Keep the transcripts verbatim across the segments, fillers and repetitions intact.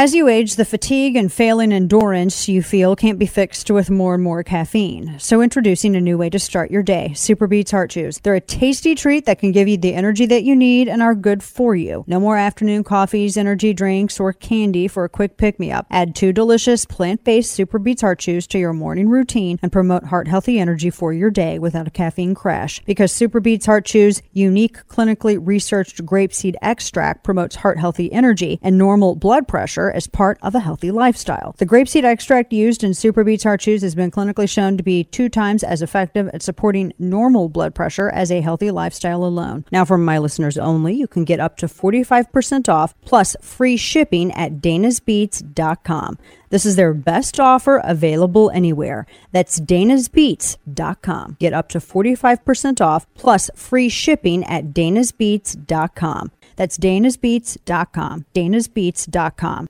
As you age, the fatigue and failing endurance you feel can't be fixed with more and more caffeine. So introducing a new way to start your day, Superbeets Heart Chews. They're a tasty treat that can give you the energy that you need and are good for you. No more afternoon coffees, energy drinks, or candy for a quick pick-me-up. Add two delicious plant-based Superbeets Heart Chews to your morning routine and promote heart-healthy energy for your day without a caffeine crash. Because Superbeets Heart Chews' unique clinically researched grapeseed extract promotes heart-healthy energy and normal blood pressure as part of a healthy lifestyle. The grapeseed extract used in Superbeets Heart Chews has been clinically shown to be two times as effective at supporting normal blood pressure as a healthy lifestyle alone. Now, for my listeners only, you can get up to forty-five percent off plus free shipping at danas beets dot com. This is their best offer available anywhere. That's danas beets dot com. Get up to forty-five percent off plus free shipping at danas beets dot com. That's danas beets dot com, danas beets dot com.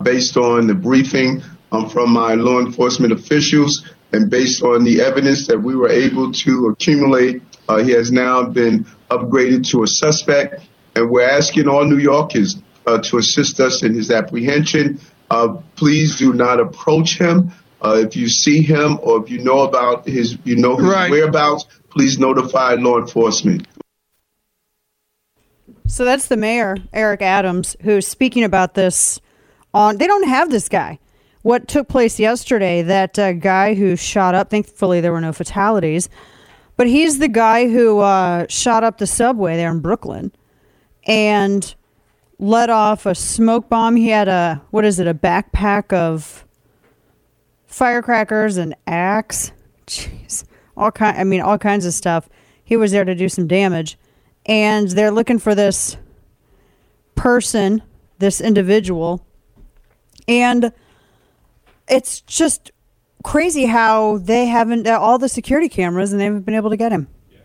Based on the briefing um, from my law enforcement officials and based on the evidence that we were able to accumulate, uh, he has now been upgraded to a suspect. And we're asking all New Yorkers uh, to assist us in his apprehension. Uh, please do not approach him. Uh, if you see him or if you know about his, you know his right. whereabouts, please notify law enforcement. So that's the mayor, Eric Adams, who's speaking about this. On they don't have this guy. What took place yesterday, that uh, guy who shot up, thankfully there were no fatalities, but he's the guy who uh, shot up the subway there in Brooklyn and let off a smoke bomb. He had a, what is it, a backpack of firecrackers and axe. Jeez. All kind, I mean, all kinds of stuff. He was there to do some damage. And they're looking for this person, this individual. And it's just crazy how they haven't, all the security cameras, and they haven't been able to get him. Yeah.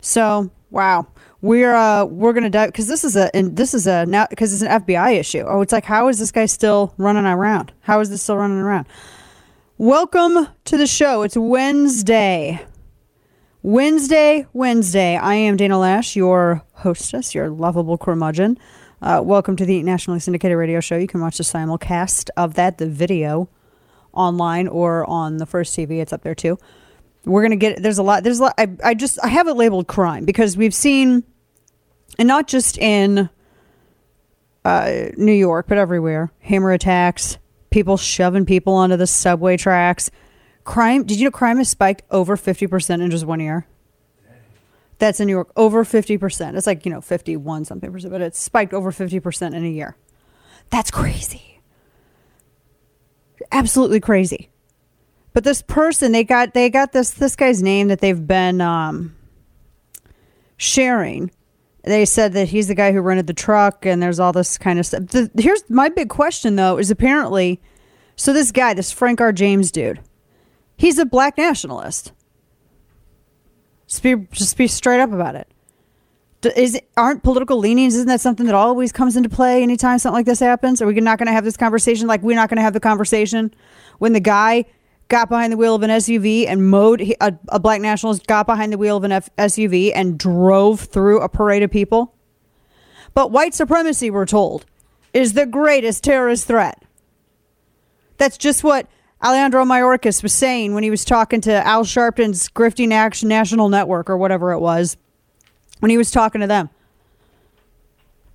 So, wow. We're uh, we're going to dive, because this is a, and this is a, now because it's an F B I issue. Oh, it's like, how is this guy still running around? How is this still running around? Welcome to the show. It's Wednesday. Wednesday, Wednesday. I am Dana Lash, your hostess, your lovable curmudgeon. Uh, welcome to the nationally syndicated radio show. You can watch the simulcast of that, the video, online or on the First T V. It's up there too. We're going to get, there's a lot, there's a lot, I, I just, I have it labeled crime because we've seen, and not just in uh, New York, but everywhere, hammer attacks, people shoving people onto the subway tracks. Crime, did you know crime has spiked over fifty percent in just one year? That's in New York, over fifty percent. It's like, you know, fifty-one something percent, but it's spiked over fifty percent in a year. That's crazy. Absolutely crazy. But this person, they got they got this this guy's name that they've been um, sharing. They said that he's the guy who rented the truck and there's all this kind of stuff. The, here's my big question, though, is apparently, so this guy, this Frank R. James dude, he's a black nationalist. Just be, just be straight up about it. Is, aren't political leanings, isn't that something that always comes into play anytime something like this happens? Are we not going to have this conversation? Like, we're not going to have the conversation when the guy got behind the wheel of an S U V and mowed, he, a, a black nationalist got behind the wheel of an F- S U V and drove through a parade of people? But white supremacy, we're told, is the greatest terrorist threat. That's just what Alejandro Mayorkas was saying when he was talking to Al Sharpton's Grifting Action National Network or whatever it was, when he was talking to them.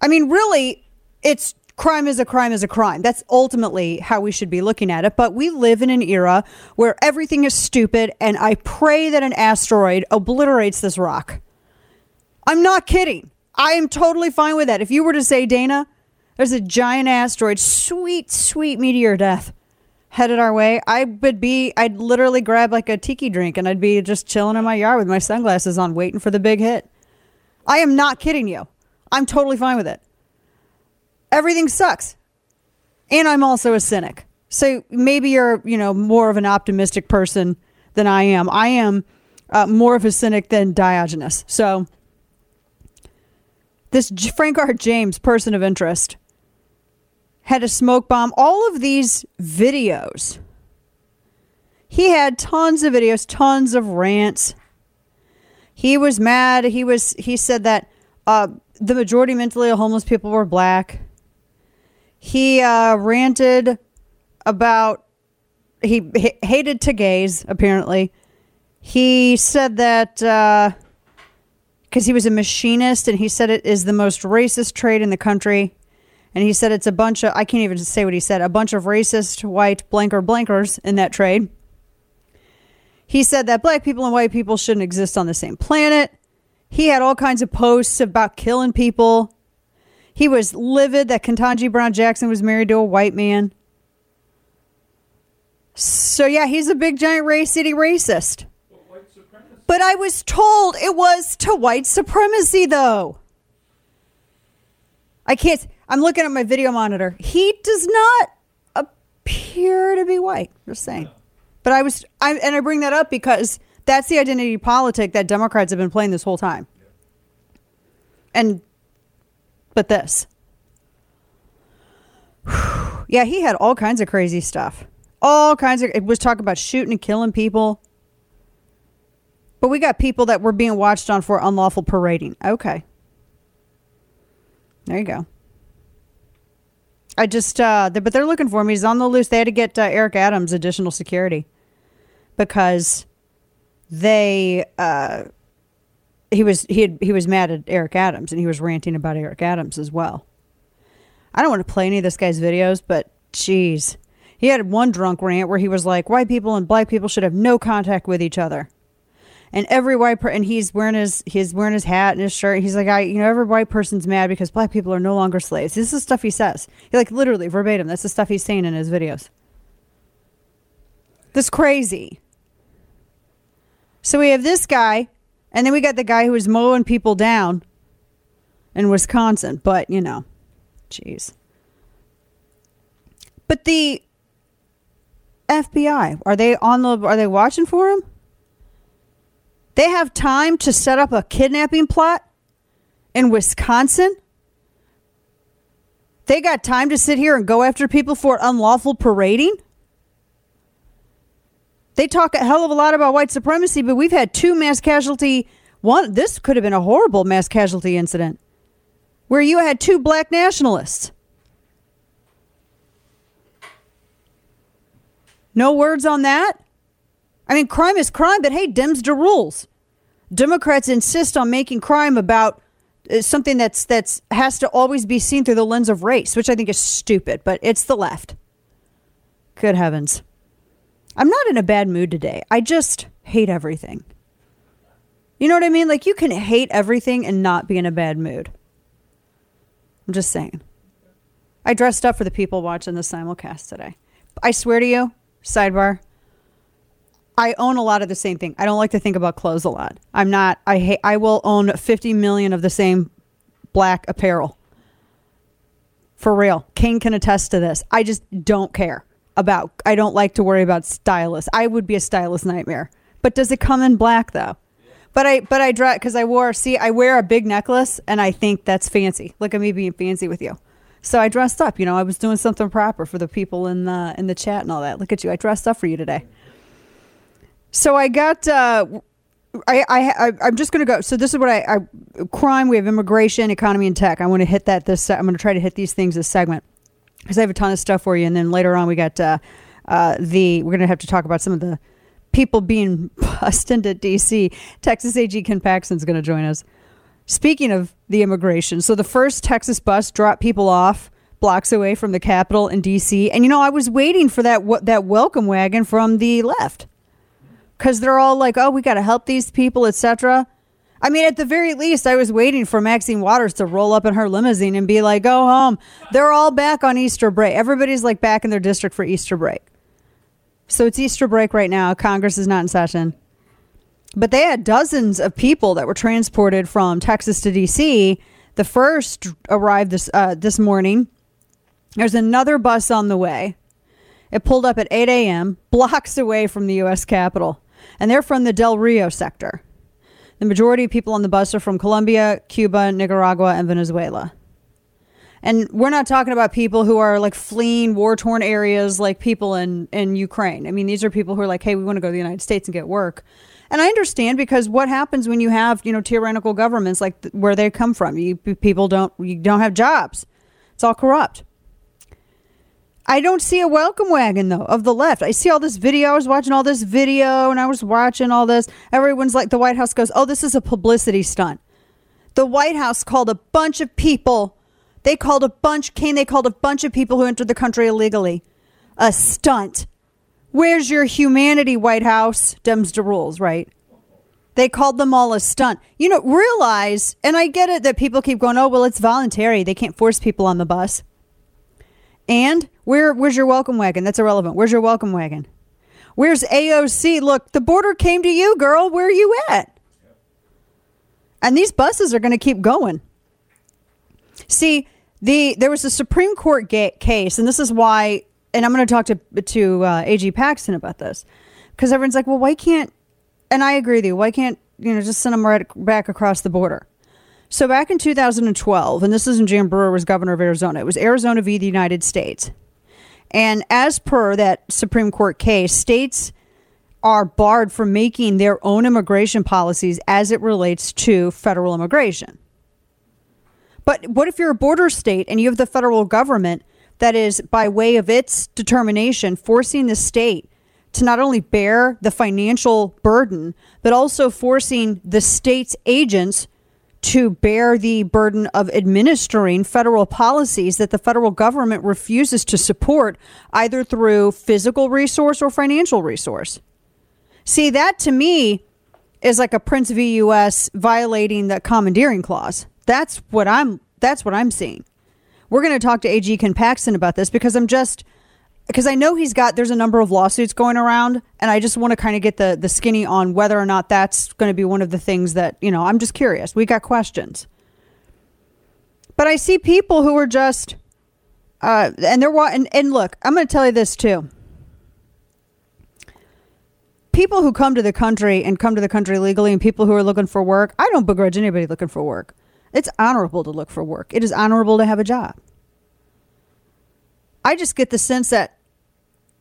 I mean, really, it's crime is a crime is a crime. That's ultimately how we should be looking at it. But we live in an era where everything is stupid, and I pray that an asteroid obliterates this rock. I'm not kidding. I am totally fine with that. If you were to say, Dana, there's a giant asteroid, sweet, sweet meteor death headed our way, I would be, I'd literally grab like a tiki drink and I'd be just chilling in my yard with my sunglasses on, waiting for the big hit. I am not kidding you. I'm totally fine with it. Everything sucks. And I'm also a cynic. So maybe you're, you know, more of an optimistic person than I am. I am uh, more of a cynic than Diogenes. So this Frank R. James, person of interest, had a smoke bomb. All of these videos. He had tons of videos, tons of rants. He was mad. He was. He said that uh, the majority mentally homeless people were black. He uh, ranted about, he h- hated to gays, apparently. He said that, because uh, he was a machinist, and he said it is the most racist trade in the country. And he said it's a bunch of, I can't even say what he said, a bunch of racist white blanker blankers in that trade. He said that black people and white people shouldn't exist on the same planet. He had all kinds of posts about killing people. He was livid that Ketanji Brown Jackson was married to a white man. So, yeah, he's a big, giant, race-city racist. Well, white supremacy. But I was told it was to white supremacy, though. I can't... I'm looking at my video monitor. He does not appear to be white. Just saying. No. But I was, I, and I bring that up because that's the identity politic that Democrats have been playing this whole time. Yeah. And, but this. Whew. Yeah, he had all kinds of crazy stuff. All kinds of, it was talking about shooting and killing people. But we got people that were being watched on for unlawful parading. Okay. There you go. I just, uh, but they're looking for him. He's on the loose. They had to get uh, Eric Adams additional security because they, uh, he was, he had, he was mad at Eric Adams, and he was ranting about Eric Adams as well. I don't want to play any of this guy's videos, but geez, he had one drunk rant where he was like, white people and black people should have no contact with each other. And every white per- and he's wearing his he's wearing his hat and his shirt. He's like, I, you know, every white person's mad because black people are no longer slaves. This is stuff he says. He like literally verbatim. That's the stuff he's saying in his videos. This crazy. So we have this guy, and then we got the guy who was mowing people down in Wisconsin. But you know, jeez. But the F B I, are they on the? Are they watching for him? They have time to set up a kidnapping plot in Wisconsin. They got time to sit here and go after people for unlawful parading. They talk a hell of a lot about white supremacy, but we've had two mass casualty. One, this could have been a horrible mass casualty incident where you had two black nationalists. No words on that. I mean, crime is crime, but hey, Dems to rules. Democrats insist on making crime about uh, something that's that's has to always be seen through the lens of race, which I think is stupid, but it's the left. Good heavens. I'm not in a bad mood today. I just hate everything. You know what I mean? Like, you can hate everything and not be in a bad mood. I'm just saying. I dressed up for the people watching the simulcast today. I swear to you, sidebar, I own a lot of the same thing. I don't like to think about clothes a lot. I'm not, I hate, I will own fifty million of the same black apparel. For real. King can attest to this. I just don't care about, I don't like to worry about stylists. I would be a stylist nightmare. But does it come in black though? Yeah. But I, but I dress, because I wore, see, I wear a big necklace and I think that's fancy. Look at me being fancy with you. So I dressed up, you know, I was doing something proper for the people in the, in the chat and all that. Look at you. I dressed up for you today. So I got, uh, I, I, I, I'm just going to go. So this is what I, I, crime, we have immigration, economy, and tech. I want to hit that this, I'm going to try to hit these things this segment because I have a ton of stuff for you. And then later on we got uh, uh, the, we're going to have to talk about some of the people being bussed into D C. Texas A G Ken Paxton is going to join us. Speaking of the immigration, so the first Texas bus dropped people off blocks away from the Capitol in D C. And, you know, I was waiting for that that welcome wagon from the left. Because they're all like, oh, we got to help these people, et cetera. I mean, at the very least, I was waiting for Maxine Waters to roll up in her limousine and be like, go home. They're all back on Easter break. Everybody's like back in their district for Easter break. So it's Easter break right now. Congress is not in session. But they had dozens of people that were transported from Texas to D C. The first arrived this, uh, this morning. There's another bus on the way. It pulled up at eight a.m., blocks away from the U S Capitol. And they're from the Del Rio sector. The majority of people on the bus are from Colombia, Cuba, Nicaragua, and Venezuela. And we're not talking about people who are like fleeing war-torn areas like people in, in Ukraine. I mean, these are people who are like, hey, we want to go to the United States and get work. And I understand because what happens when you have, you know, tyrannical governments like th- where they come from? You people don't, you don't have jobs. It's all corrupt. I don't see a welcome wagon, though, of the left. I see all this video. I was watching all this video, and I was watching all this. Everyone's like, the White House goes, oh, this is a publicity stunt. The White House called a bunch of people. They called a bunch, King, they called a bunch of people who entered the country illegally a stunt. Where's your humanity, White House? Dems to rules, right? They called them all a stunt. You know, realize, and I get it that people keep going, oh, well, it's voluntary. They can't force people on the bus. And where, where's your welcome wagon? That's irrelevant. Where's your welcome wagon? Where's A O C? Look, the border came to you, girl. Where are you at? And these buses are going to keep going. See, the there was a Supreme Court ga- case, and this is why, and I'm going to talk to to uh, A G Paxton about this, because everyone's like, well, why can't, and I agree with you, why can't, you know, just send them right back across the border? So back in two thousand twelve, and this is when Jan Brewer was governor of Arizona, it was Arizona v. the United States. And as per that Supreme Court case, states are barred from making their own immigration policies as it relates to federal immigration. But what if you're a border state and you have the federal government that is, by way of its determination, forcing the state to not only bear the financial burden, but also forcing the state's agents to bear the burden of administering federal policies that the federal government refuses to support, either through physical resource or financial resource. See, that to me is like a Prince v. U S violating the commandeering clause. That's what I'm, that's what I'm seeing. We're going to talk to A G Ken Paxton about this because I'm just, because I know he's got, there's a number of lawsuits going around, and I just want to kind of get the, the skinny on whether or not that's going to be one of the things that, you know, I'm just curious. We got questions. But I see people who are just, uh, and they're, and, and look, I'm going to tell you this too. People who come to the country and come to the country legally and people who are looking for work, I don't begrudge anybody looking for work. It's honorable to look for work. It is honorable to have a job. I just get the sense that,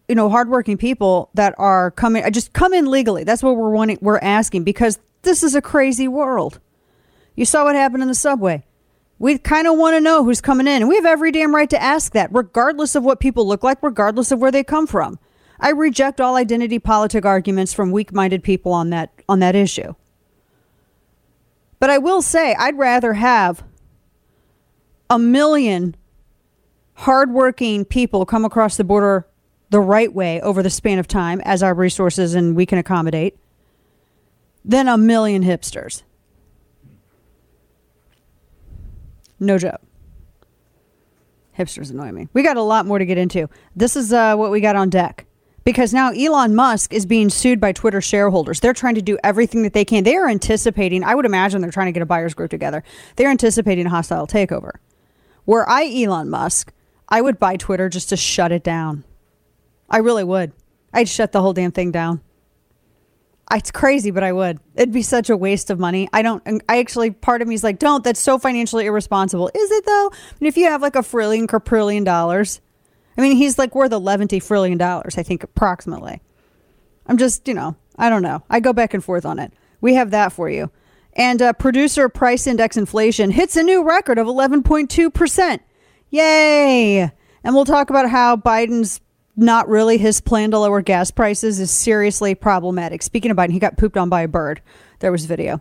you know, hardworking people that are coming, just come in legally. That's what we're wanting, we're asking, because this is a crazy world. You saw what happened in the subway. We kind of want to know who's coming in. And we have every damn right to ask that, regardless of what people look like, regardless of where they come from. I reject all identity politic arguments from weak-minded people on that on that issue. But I will say I'd rather have a million hardworking people come across the border the right way over the span of time as our resources and we can accommodate than a million hipsters. No joke. Hipsters annoy me. We got a lot more to get into. This is uh, what we got on deck. Because now Elon Musk is being sued by Twitter shareholders. They're trying to do everything that they can. They are anticipating, I would imagine they're trying to get a buyer's group together. They're anticipating a hostile takeover. Were I Elon Musk, I would buy Twitter just to shut it down. I really would. I'd shut the whole damn thing down. It's crazy, but I would. It'd be such a waste of money. I don't, I actually, part of me is like, don't, that's so financially irresponsible. Is it though? And if you have like a frillion, caprillion dollars, I mean, he's like worth eleven trillion dollars, I think, approximately. I'm just, you know, I don't know. I go back and forth on it. We have that for you. And uh, producer price index inflation hits a new record of eleven point two percent. Yay. And we'll talk about how Biden's not really his plan to lower gas prices is seriously problematic. Speaking of Biden, he got pooped on by a bird. There was video.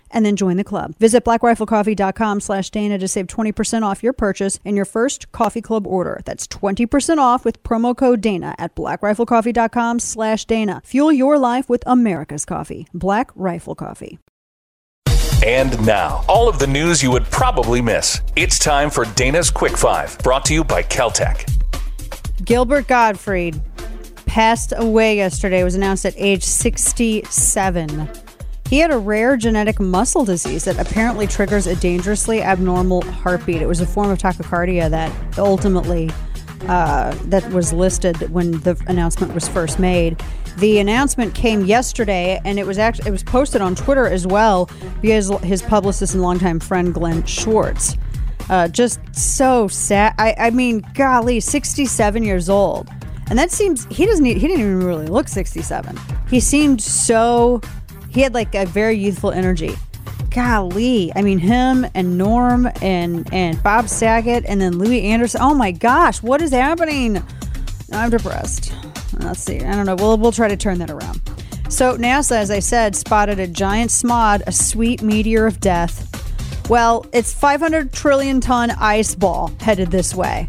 And then join the club. Visit black rifle coffee dot com slash Dana to save twenty percent off your purchase and your first coffee club order. That's twenty percent off with promo code Dana at black rifle coffee dot com slash Dana. Fuel your life with America's coffee. Black Rifle Coffee. And now, all of the news you would probably miss. It's time for Dana's Quick Five, brought to you by Kel-Tec. Gilbert Gottfried passed away yesterday. It was announced at age sixty-seven. He had a rare genetic muscle disease that apparently triggers a dangerously abnormal heartbeat. It was a form of tachycardia that ultimately uh, that was listed when the announcement was first made. The announcement came yesterday, and it was actually it was posted on Twitter as well because his publicist and longtime friend Glenn Schwartz. Uh, just so sad. I, I mean, golly, sixty-seven years old, and that seems he doesn't. He didn't even really look sixty-seven. He seemed so. He had like a very youthful energy. Golly, I mean, him and Norm and and Bob Saget and then Louis Anderson. Oh my gosh, what is happening? I'm depressed. Let's see. I don't know. We'll we'll try to turn that around. So NASA, as I said, spotted a giant S M O D, a sweet meteor of death. Well, it's five hundred trillion ton ice ball headed this way.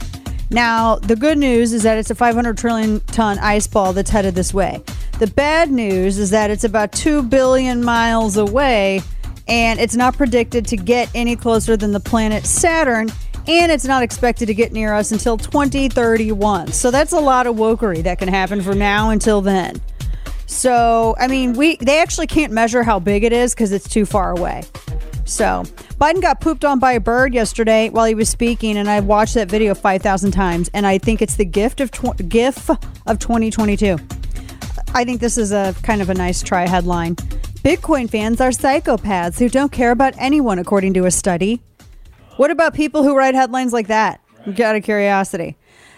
Now, the good news is that it's a five hundred trillion ton ice ball that's headed this way. The bad news is that it's about two billion miles away, and it's not predicted to get any closer than the planet Saturn. And it's not expected to get near us until twenty thirty-one. So that's a lot of wokery that can happen from now until then. So, I mean, we they actually can't measure how big it is because it's too far away. So Biden got pooped on by a bird yesterday while he was speaking. And I watched that video five thousand times. And I think it's the gift of tw- GIF of twenty twenty-two. I think this is a kind of a nice try headline. Bitcoin fans are psychopaths who don't care about anyone, according to a study. What about people who write headlines like that? Right. Out of curiosity.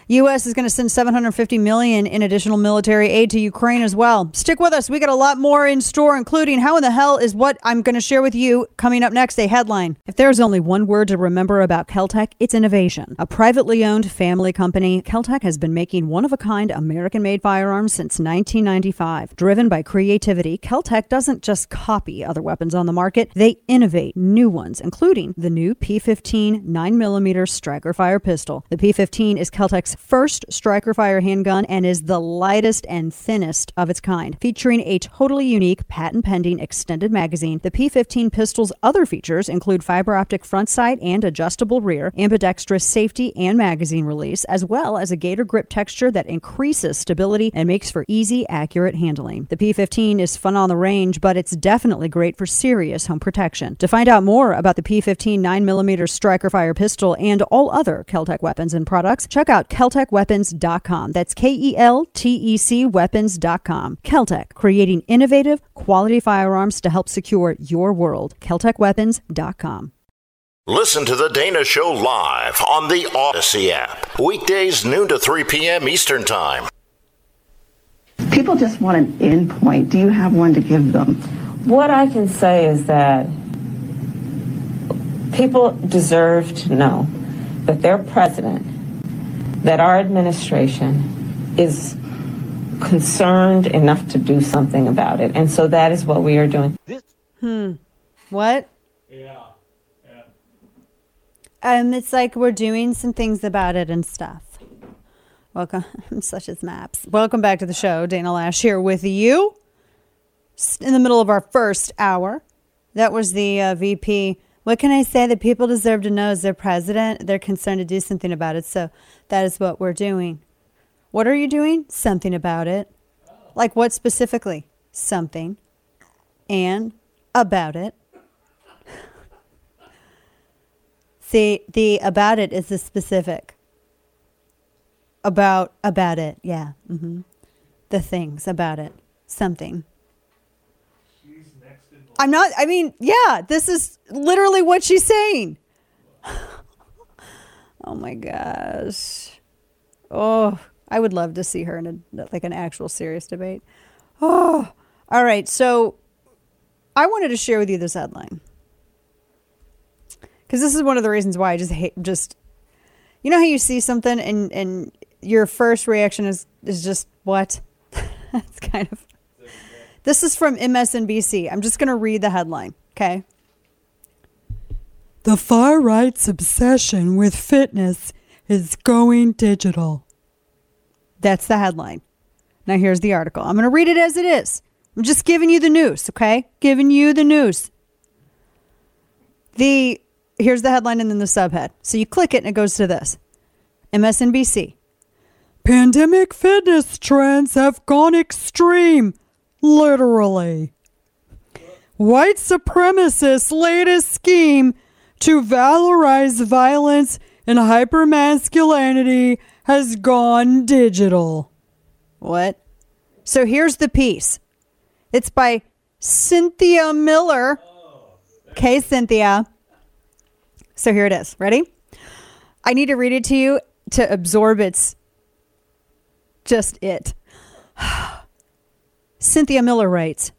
U S is going to send seven hundred fifty million dollars in additional military aid to Ukraine as well. Stick with us. We got a lot more in store, including how in the hell is what I'm going to share with you coming up next, a headline. If there's only one word to remember about Kel-Tec, it's innovation. A privately owned family company, Kel-Tec has been making one-of-a-kind American-made firearms since nineteen ninety-five. Driven by creativity, Kel-Tec doesn't just copy other weapons on the market. They innovate new ones, including the new P fifteen nine millimeter Striker Fire pistol. The P fifteen is Kel-Tec's first Striker Fire handgun and is the lightest and thinnest of its kind. Featuring a totally unique patent-pending extended magazine, the P fifteen pistol's other features include fiber optic front sight and adjustable rear, ambidextrous safety and magazine release, as well as a gator grip texture that increases stability and makes for easy, accurate handling. The P fifteen is fun on the range, but it's definitely great for serious home protection. To find out more about the P fifteen nine millimeter Striker Fire pistol and all other Kel-Tec weapons and products, check out Kel Tec Weapons dot com. That's K E L T E C Weapons dot com. Kel-Tec, creating innovative, quality firearms to help secure your world. Kel Tec Weapons dot com. Listen to The Dana Show live on the Odyssey app. Weekdays noon to three p.m. Eastern Time. People just want an end point. Do you have one to give them? What I can say is that people deserve to know that their president, that our administration is concerned enough to do something about it. And so that is what we are doing. Hmm. What? Yeah. Yeah. Um, it's like we're doing some things about it and stuff. Welcome. Such as maps. Welcome back to the show. Dana Lash here with you. In the middle of our first hour. That was the uh, V P. What can I say that people deserve to know is their president? They're concerned to do something about it. So that is what we're doing. What are you doing? Something about it. Like what specifically? Something. And about it. See, the about it is the specific. About, about it. Yeah. Mm-hmm. The things about it. Something. I'm not, I mean, yeah, this is literally what she's saying. Oh my gosh. Oh, I would love to see her in a, like an actual serious debate. Oh, all right. So I wanted to share with you this headline. Because this is one of the reasons why I just hate, just, you know how you see something and, and your first reaction is, is just what? That's kind of. This is from M S N B C. I'm just going to read the headline, okay? The far right's obsession with fitness is going digital. That's the headline. Now here's the article. I'm going to read it as it is. I'm just giving you the news, okay? Giving you the news. The here's the headline and then the subhead. So you click it and it goes to this. M S N B C. Pandemic fitness trends have gone extreme, literally. White supremacists' latest scheme to valorize violence and hypermasculinity has gone digital. What? So here's the piece. It's by Cynthia Miller. Okay, Cynthia. So here it is. Ready? I need to read it to you to absorb its just it. Cynthia Miller writes,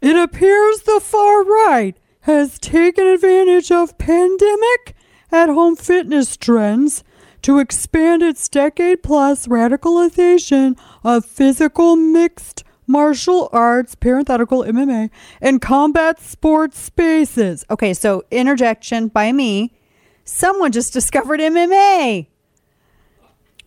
it appears the far right has taken advantage of pandemic at-home fitness trends to expand its decade-plus radicalization of physical mixed martial arts, parenthetical M M A, and combat sports spaces. Okay, so interjection by me. Someone just discovered M M A.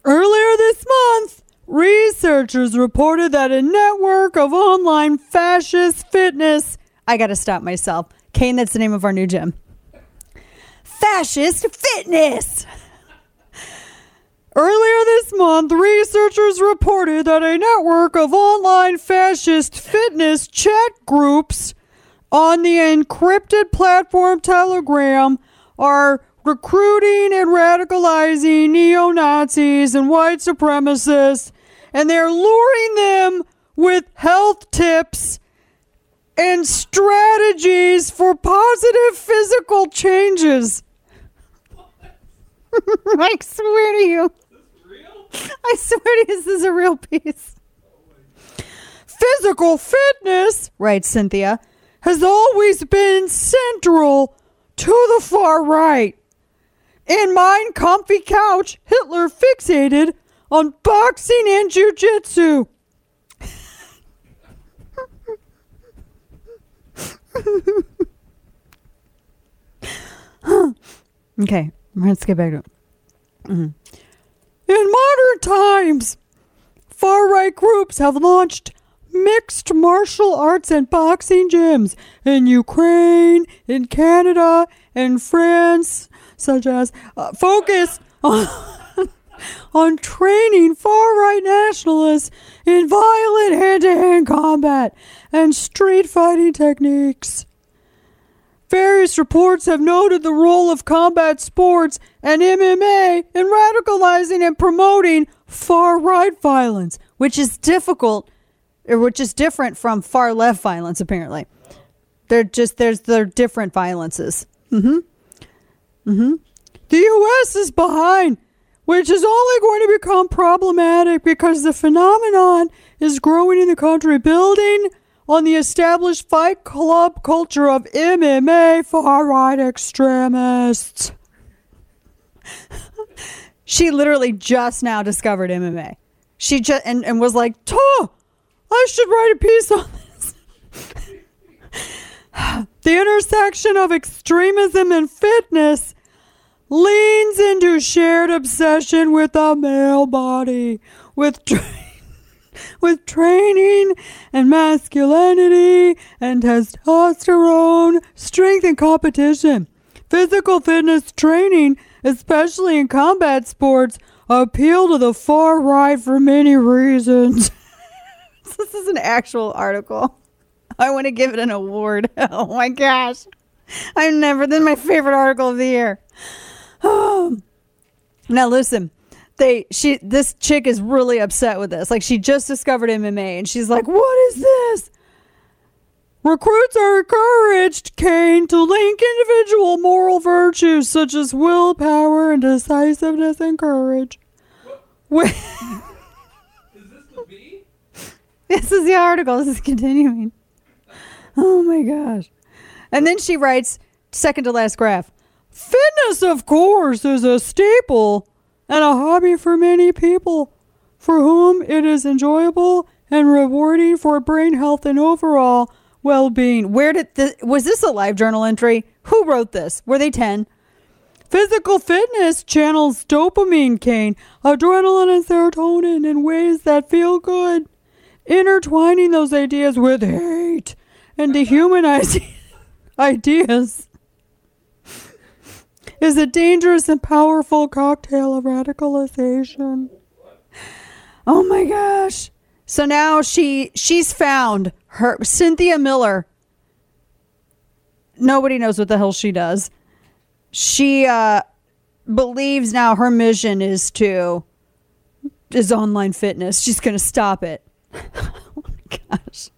Earlier this month, researchers reported that a network of online fascist fitness... I got to stop myself. Kane, that's the name of our new gym. Fascist fitness! Earlier this month, researchers reported that a network of online fascist fitness chat groups on the encrypted platform Telegram are recruiting and radicalizing neo-Nazis and white supremacists, and they're luring them with health tips and strategies for positive physical changes. I swear to you. I swear to you, this is a real piece. Physical fitness, writes Cynthia, has always been central to the far right. In Mein Comfy Couch, Hitler fixated on boxing and jiu-jitsu. Okay, let's get back to it. Mm. In modern times, far-right groups have launched mixed martial arts and boxing gyms in Ukraine, in Canada, and France, such as uh, focus on, on training far-right nationalists in violent hand-to-hand combat and street fighting techniques. Various reports have noted the role of combat sports and M M A in radicalizing and promoting far-right violence, which is difficult, or which is different from far-left violence, apparently. They're just, there's, they're different violences. Mm-hmm. Mm-hmm. The U S is behind, which is only going to become problematic because the phenomenon is growing in the country, building on the established fight club culture of M M A far-right extremists. She literally just now discovered M M A. She just and, and was like, oh, I should write a piece on this. The intersection of extremism and fitness leans into shared obsession with the male body, with tra- with training and masculinity and testosterone, strength and competition. Physical fitness training, especially in combat sports, appeal to the far right for many reasons. This is an actual article. I want to give it an award. Oh my gosh. I've never, this is my favorite article of the year. Oh. Now listen. They, she, this chick is really upset with this. Like, she just discovered M M A and she's like, what is this? Recruits are encouraged, Kane, to link individual moral virtues such as willpower and decisiveness and courage. What? Is this the B? This is the article. This is continuing. Oh my gosh. And then she writes, second to last graph, fitness, of course, is a staple and a hobby for many people, for whom it is enjoyable and rewarding for brain health and overall well-being. Where did this, was this a live journal entry? Who wrote this? Were they ten? Physical fitness channels dopamine, Kane, adrenaline and serotonin in ways that feel good, intertwining those ideas with hate and dehumanizing ideas is a dangerous and powerful cocktail of radicalization. Oh my gosh. So now she she's found her Cynthia Miller. Nobody knows what the hell she does. She uh, believes now her mission is to is online fitness. She's going to stop it. Oh my gosh.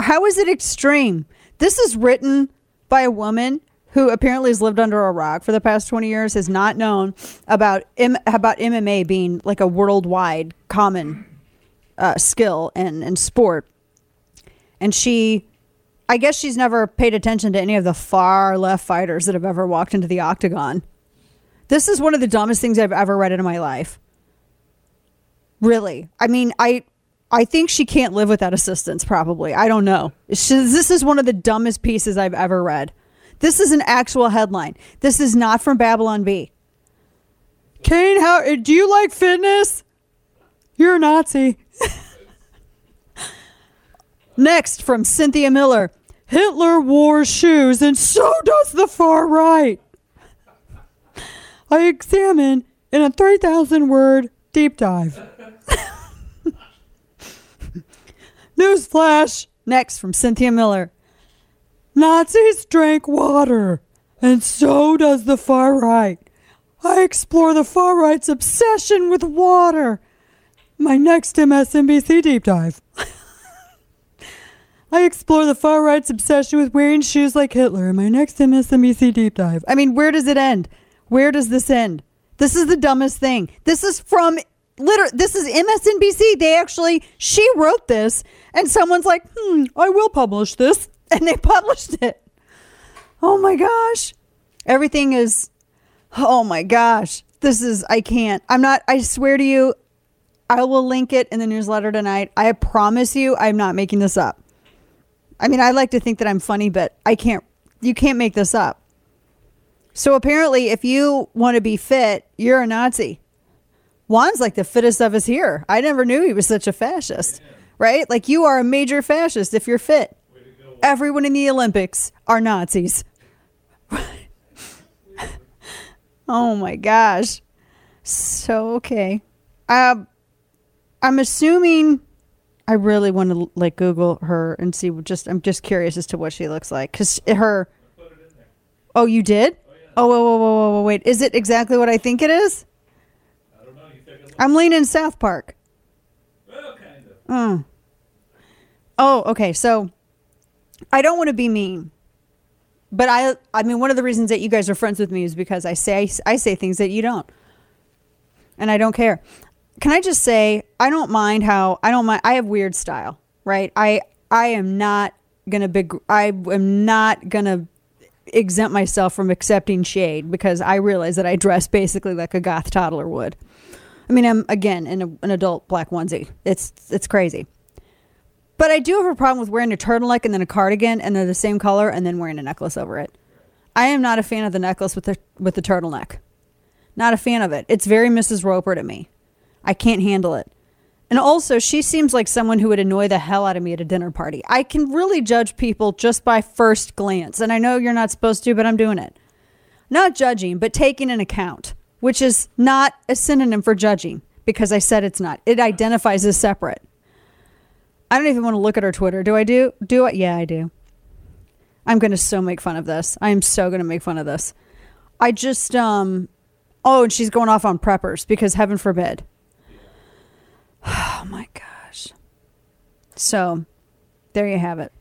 How is it extreme? This is written by a woman who apparently has lived under a rock for the past twenty years, has not known about M- about M M A being like a worldwide common uh, skill and, and sport. And she, I guess she's never paid attention to any of the far left fighters that have ever walked into the octagon. This is one of the dumbest things I've ever read in my life. Really. I mean, I... I think she can't live without assistance, probably. I don't know. She, this is one of the dumbest pieces I've ever read. This is an actual headline. This is not from Babylon Bee. Kane, how do you like fitness? You're a Nazi. Next, from Cynthia Miller. Hitler wore shoes, and so does the far right. I examine in a three thousand word deep dive. Newsflash. Next from Cynthia Miller. Nazis drank water, and so does the far right. I explore the far right's obsession with water. My next M S N B C deep dive. I explore the far right's obsession with wearing shoes like Hitler. My next M S N B C deep dive. I mean, where does it end? Where does this end? This is the dumbest thing. This is from... Literally, this is M S N B C. They actually, she wrote this, and someone's like, hmm, I will publish this. And they published it. Oh my gosh. Everything is, oh my gosh. This is, I can't. I'm not, I swear to you, I will link it in the newsletter tonight. I promise you, I'm not making this up. I mean, I like to think that I'm funny, but I can't, you can't make this up. So apparently, if you want to be fit, you're a Nazi. Juan's like the fittest of us here. I never knew he was such a fascist, yeah. Right? Like, you are a major fascist if you're fit. Way to go. Everyone in the Olympics are Nazis. Oh my gosh. So, okay. Uh, I'm assuming I really want to like Google her and see. Just I'm just curious as to what she looks like. Cause her. I put it in there. Oh, you did? Oh, yeah. Oh, whoa, whoa, whoa, whoa, wait. Is it exactly what I think it is? I'm leaning South Park. Well, kind of. Mm. Oh, okay. So I don't want to be mean, but I—I I mean, one of the reasons that you guys are friends with me is because I say I say things that you don't, and I don't care. Can I just say I don't mind how I don't mind. I have weird style, right? I—I I am not gonna big. I am not gonna exempt myself from accepting shade because I realize that I dress basically like a goth toddler would. I mean, I'm, again, in a, an adult black onesie. It's it's crazy. But I do have a problem with wearing a turtleneck and then a cardigan and they're the same color and then wearing a necklace over it. I am not a fan of the necklace with the with the turtleneck. Not a fan of it. It's very Missus Roper to me. I can't handle it. And also, she seems like someone who would annoy the hell out of me at a dinner party. I can really judge people just by first glance. And I know you're not supposed to, but I'm doing it. Not judging, but taking an account. Which is not a synonym for judging because I said it's not. It identifies as separate. I don't even want to look at her Twitter. Do I do? Do I? Yeah, I do. I'm going to so make fun of this. I am so going to make fun of this. I just, um, oh, and she's going off on preppers because heaven forbid. Oh my gosh. So there you have it.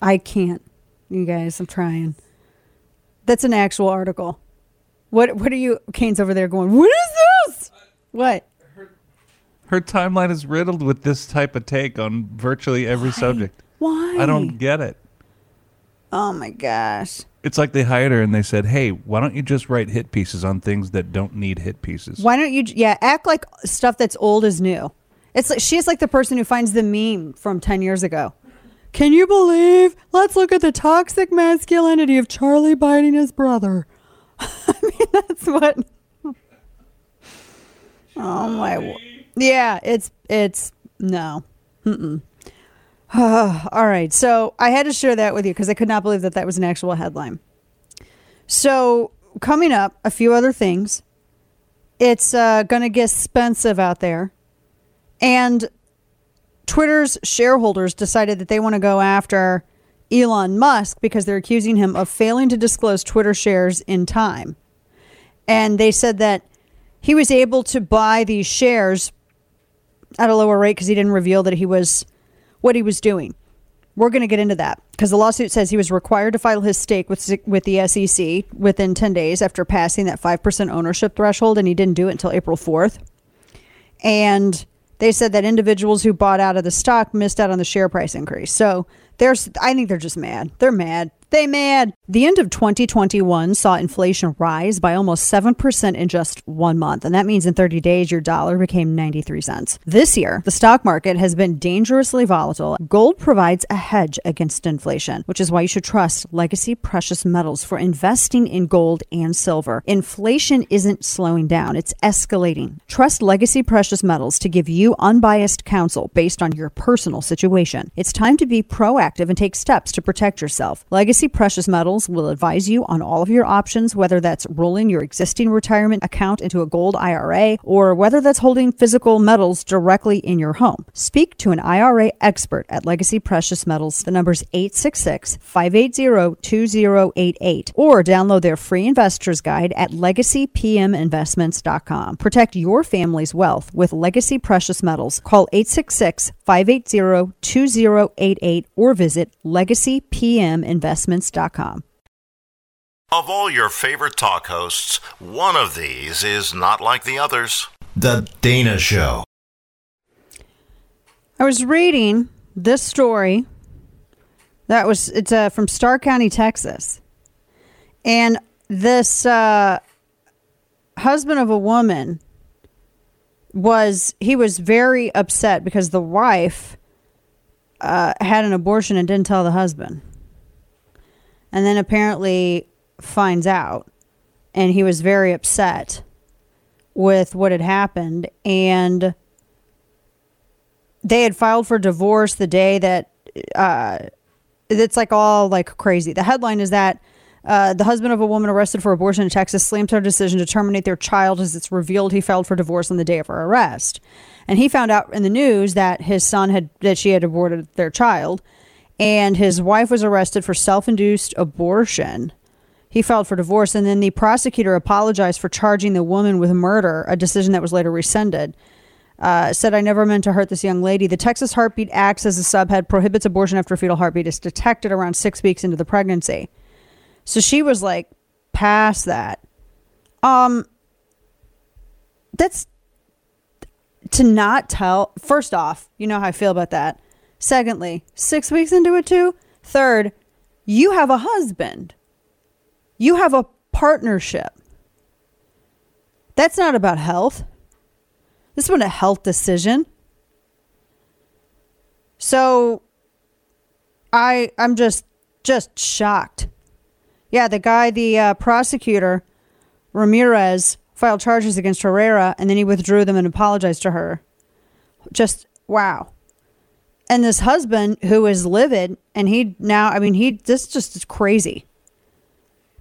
I can't, you guys, I'm trying. That's an actual article. What what are you, Kane's over there going, what is this? Uh, what? Her, her timeline is riddled with this type of take on virtually every Why? subject. Why? I don't get it. Oh, my gosh. It's like they hired her and they said, hey, why don't you just write hit pieces on things that don't need hit pieces? Why don't you, yeah, act like stuff that's old is new. It's like, she's like the person who finds the meme from ten years ago. Can you believe? Let's look at the toxic masculinity of Charlie biting his brother. I mean, that's what. Oh my! Yeah, it's it's no. Mm-mm. Uh, all right, so I had to share that with you because I could not believe that that was an actual headline. So coming up, a few other things. it's uh, going to get expensive out there. And Twitter's shareholders decided that they want to go after Elon Musk because they're accusing him of failing to disclose Twitter shares in time. And they said that he was able to buy these shares at a lower rate because he didn't reveal that he was what he was doing. We're going to get into that because the lawsuit says he was required to file his stake with with the S E C within ten days after passing that five percent ownership threshold, and he didn't do it until April fourth. And they said that individuals who bought out of the stock missed out on the share price increase. So there's, I think they're just mad. They're mad. They mad. The end of twenty twenty-one saw inflation rise by almost seven percent in just one month. And that means in thirty days, your dollar became ninety-three cents. This year, the stock market has been dangerously volatile. Gold provides a hedge against inflation, which is why you should trust Legacy Precious Metals for investing in gold and silver. Inflation isn't slowing down. It's escalating. Trust Legacy Precious Metals to give you unbiased counsel based on your personal situation. It's time to be proactive and take steps to protect yourself. Legacy Precious Metals will advise you on all of your options, whether that's rolling your existing retirement account into a gold I R A or whether that's holding physical metals directly in your home. Speak to an I R A expert at Legacy Precious Metals. The number's eight six six, five eight zero, two zero eight eight or download their free investor's guide at legacy p m investments dot com. Protect your family's wealth with Legacy Precious Metals. Call eight six six, five eight zero, two zero eight eight or visit legacy p m investments dot com. Of all your favorite talk hosts, one of these is not like the others. The Dana Show. I was reading this story that was it's uh, from Starr County, Texas, and this uh, husband of a woman was he was very upset because the wife uh, had an abortion and didn't tell the husband. And then apparently finds out, and he was very upset with what had happened. And they had filed for divorce the day that uh, it's like all like crazy. The headline is that uh, the husband of a woman arrested for abortion in Texas slammed her decision to terminate their child as it's revealed he filed for divorce on the day of her arrest. And he found out in the news that his son had that she had aborted their child. And his wife was arrested for self-induced abortion. He filed for divorce, and then the prosecutor apologized for charging the woman with murder, a decision that was later rescinded. Uh, said, I never meant to hurt this young lady. The Texas Heartbeat Acts as a subhead prohibits abortion after fetal heartbeat is detected around six weeks into the pregnancy. So she was like, past that. Um, that's to not tell. First off, you know how I feel about that. Secondly, six weeks into it too. Third, you have a husband. You have a partnership. That's not about health. This wasn't a health decision. So I, I'm just, just shocked. Yeah, the guy, the uh, prosecutor, Ramirez, filed charges against Herrera, and then he withdrew them and apologized to her. Just, wow. And this husband who is livid, and he now, I mean, he, this just is crazy.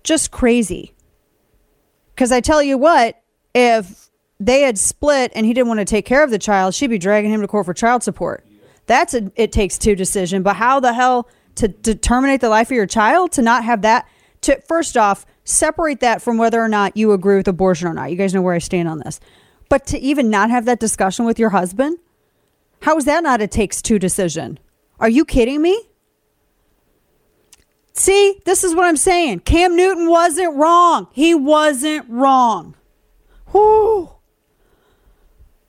Just crazy. Because I tell you what, if they had split and he didn't want to take care of the child, she'd be dragging him to court for child support. That's a it takes two decision. But how the hell to, to terminate the life of your child, to not have that, to first off, separate that from whether or not you agree with abortion or not. You guys know where I stand on this. But to even not have that discussion with your husband, how is that not a takes two decision? Are you kidding me? See, this is what I'm saying. Cam Newton wasn't wrong. He wasn't wrong. Whoo.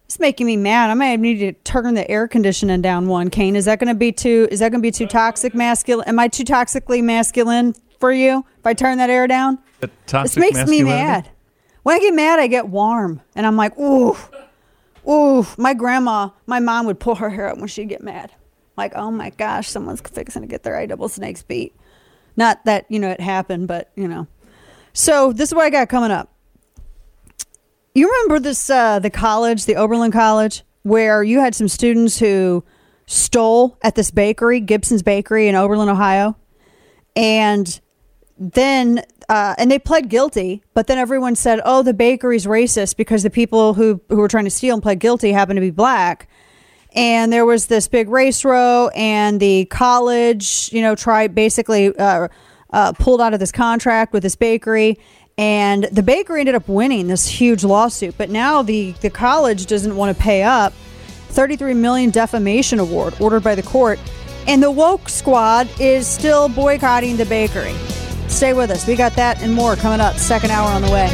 It's making me mad. I might need to turn the air conditioning down one, Kane. Is that going to be too, is that going to be too toxic masculine? Am I too toxically masculine for you if I turn that air down? This makes me mad. When I get mad, I get warm. And I'm like, ooh. Ooh, my grandma, my mom would pull her hair up when she'd get mad. Like, oh my gosh, someone's fixing to get their eye double snakes beat. Not that, you know, it happened, but, you know. So this is what I got coming up. You remember this, uh, the college, the Oberlin College, where you had some students who stole at this bakery, Gibson's Bakery in Oberlin, Ohio. And then Uh, and they pled guilty, but then everyone said, oh, the bakery's racist because the people who, who were trying to steal and pled guilty happened to be black. And there was this big race row, and the college, you know, tried basically uh, uh, pulled out of this contract with this bakery. And the bakery ended up winning this huge lawsuit. But now the, the college doesn't want to pay up. thirty-three million dollars defamation award ordered by the court. And the woke squad is still boycotting the bakery. Stay with us. We got that and more coming up. Second hour on the way.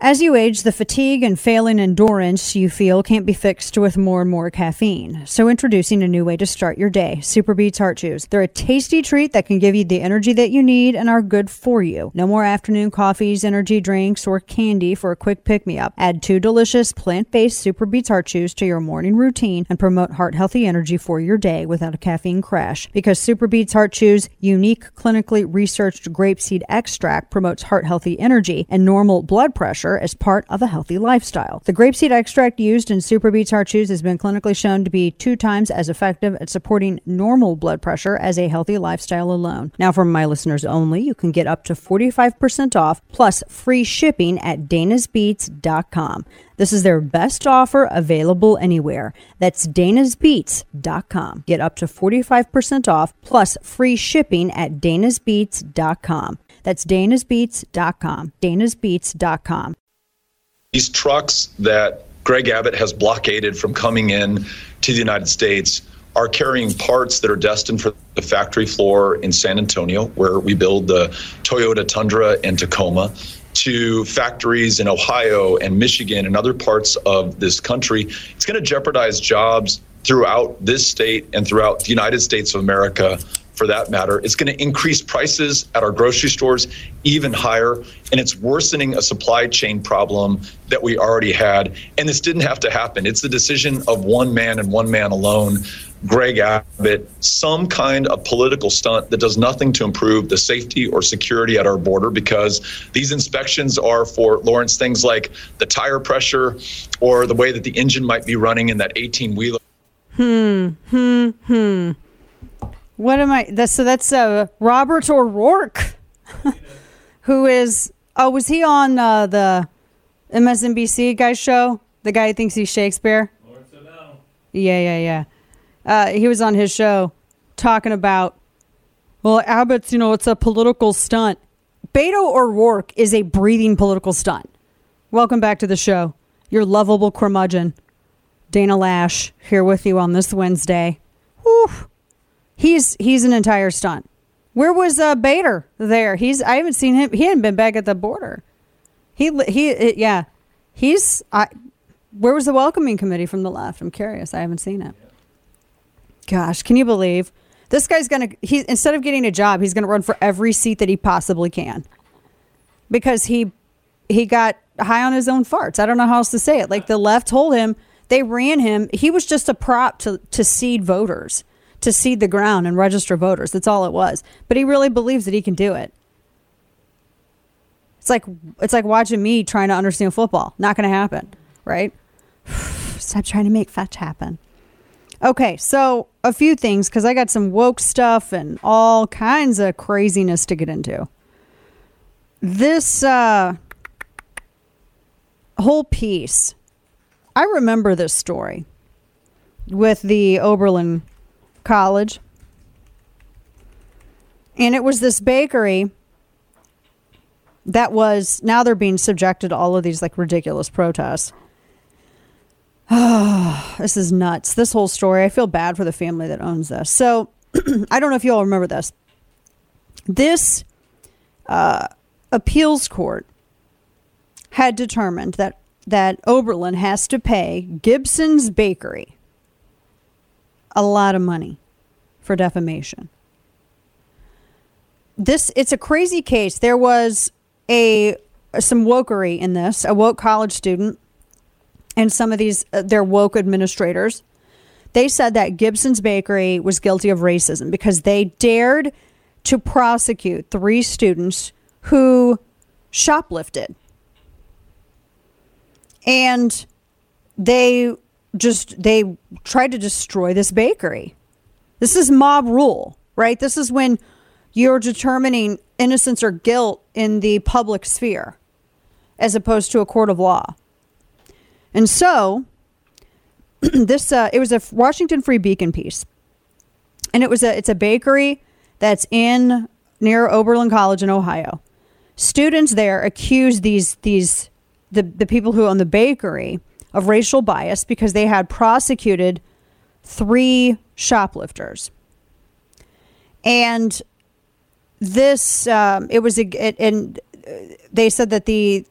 As you age, the fatigue and failing endurance you feel can't be fixed with more and more caffeine. So introducing a new way to start your day, Superbeets Heart Chews. They're a tasty treat that can give you the energy that you need and are good for you. No more afternoon coffees, energy drinks, or candy for a quick pick-me-up. Add two delicious plant-based Superbeets Heart Chews to your morning routine and promote heart-healthy energy for your day without a caffeine crash. Because Superbeets Heart Chews' unique clinically researched grapeseed extract promotes heart-healthy energy and normal blood pressure as part of a healthy lifestyle. The grapeseed extract used in Superbeets Heart Chews has been clinically shown to be two times as effective at supporting normal blood pressure as a healthy lifestyle alone. Now, for my listeners only, you can get up to forty-five percent off plus free shipping at danas beets dot com. This is their best offer available anywhere. That's danas beets dot com. Get up to forty-five percent off plus free shipping at danas beets dot com. That's danas beets dot com, danas beets dot com. These trucks that Greg Abbott has blockaded from coming in to the United States are carrying parts that are destined for the factory floor in San Antonio, where we build the Toyota Tundra and Tacoma, to factories in Ohio and Michigan and other parts of this country. It's going to jeopardize jobs throughout this state and throughout the United States of America. For that matter, it's going to increase prices at our grocery stores even higher, and it's worsening a supply chain problem that we already had. And this didn't have to happen. It's the decision of one man and one man alone, Greg Abbott, some kind of political stunt that does nothing to improve the safety or security at our border, because these inspections are for, Lawrence, things like the tire pressure or the way that the engine might be running in that eighteen-wheeler. Hmm, hmm, hmm. What am I? That's, so that's uh, Robert O'Rourke, who is, oh, was he on uh, the M S N B C guy show? The guy who thinks he's Shakespeare? Lord, so no. Yeah, yeah, yeah. Uh, he was on his show talking about, well, Abbott's, you know, it's a political stunt. Beto O'Rourke is a breathing political stunt. Welcome back to the show. Your lovable curmudgeon, Dana Lash, here with you on this Wednesday. Whew. He's he's an entire stunt. Where was uh, Bader there? He's I haven't seen him. He hadn't been back at the border. He he yeah. He's I. Where was the welcoming committee from the left? I'm curious. I haven't seen it. Gosh, can you believe this guy's gonna? He instead of getting a job, he's gonna run for every seat that he possibly can, because he he got high on his own farts. I don't know how else to say it. Like, the left told him, they ran him. He was just a prop to to seed voters. To seed the ground and register voters. That's all it was. But he really believes that he can do it. It's like it's like watching me trying to understand football. Not going to happen, right? Stop trying to make fetch happen. Okay, so a few things, because I got some woke stuff and all kinds of craziness to get into. This uh, whole piece, I remember this story with the Oberlin College, and it was this bakery that was, now they're being subjected to all of these like ridiculous protests. Oh, this is nuts, this whole story. I feel bad for the family that owns this. So I don't know if you all remember this this uh appeals court had determined that that Oberlin has to pay Gibson's Bakery a lot of money for defamation. This, it's a crazy case. There was a some wokery in this, a woke college student and some of these, uh, their woke administrators. They said that Gibson's Bakery was guilty of racism because they dared to prosecute three students who shoplifted. And they... Just they tried to destroy this bakery. This is mob rule, right? This is when you're determining innocence or guilt in the public sphere as opposed to a court of law. And so this uh, it was a Washington Free Beacon piece, and it was a it's a bakery that's in near Oberlin College in Ohio. Students there accused these these the, the people who own the bakery of racial bias because they had prosecuted three shoplifters. And this um, it was a it, and they said that the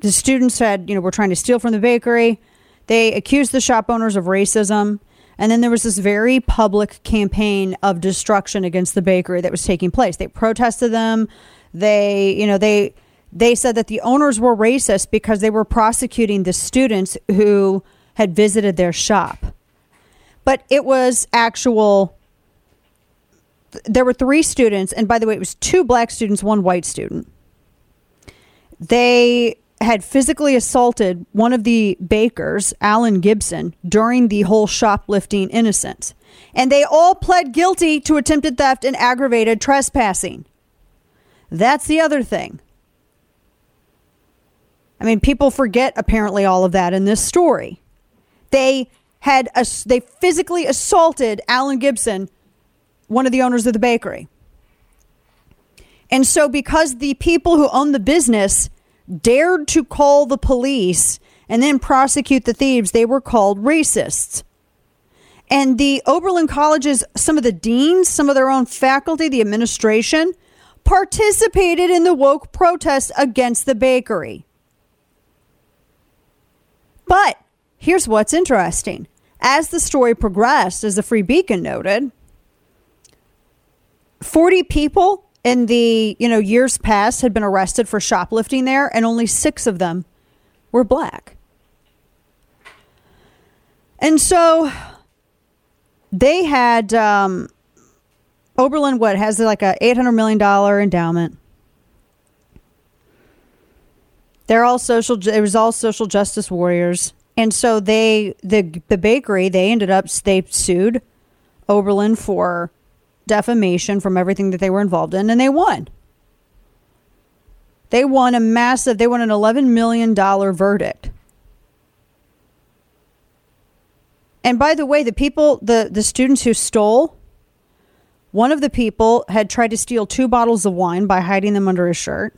the students said, you know, we're trying to steal from the bakery. They accused the shop owners of racism. And then there was this very public campaign of destruction against the bakery that was taking place. They protested them. They, you know, they they said that the owners were racist because they were prosecuting the students who had visited their shop. But it was actual. There were three students. And by the way, it was two black students, one white student. They had physically assaulted one of the bakers, Alan Gibson, during the whole shoplifting innocence. And they all pled guilty to attempted theft and aggravated trespassing. That's the other thing. I mean, people forget apparently all of that in this story. They had a, they physically assaulted Alan Gibson, one of the owners of the bakery. And so because the people who own the business dared to call the police and then prosecute the thieves, they were called racists. And the Oberlin College's, some of the deans, some of their own faculty, the administration, participated in the woke protests against the bakery. But here's what's interesting. As the story progressed, as the Free Beacon noted, forty people in the, you know, years past had been arrested for shoplifting there, and only six of them were black. And so they had um, Oberlin, what has like a eight hundred million dollars endowment. They're all social. It was all social justice warriors. And so they the the bakery, they ended up they sued Oberlin for defamation from everything that they were involved in, and they won. They won a massive, they won an eleven million dollars verdict. And by the way, the people, the, the students who stole, one of the people had tried to steal two bottles of wine by hiding them under his shirt.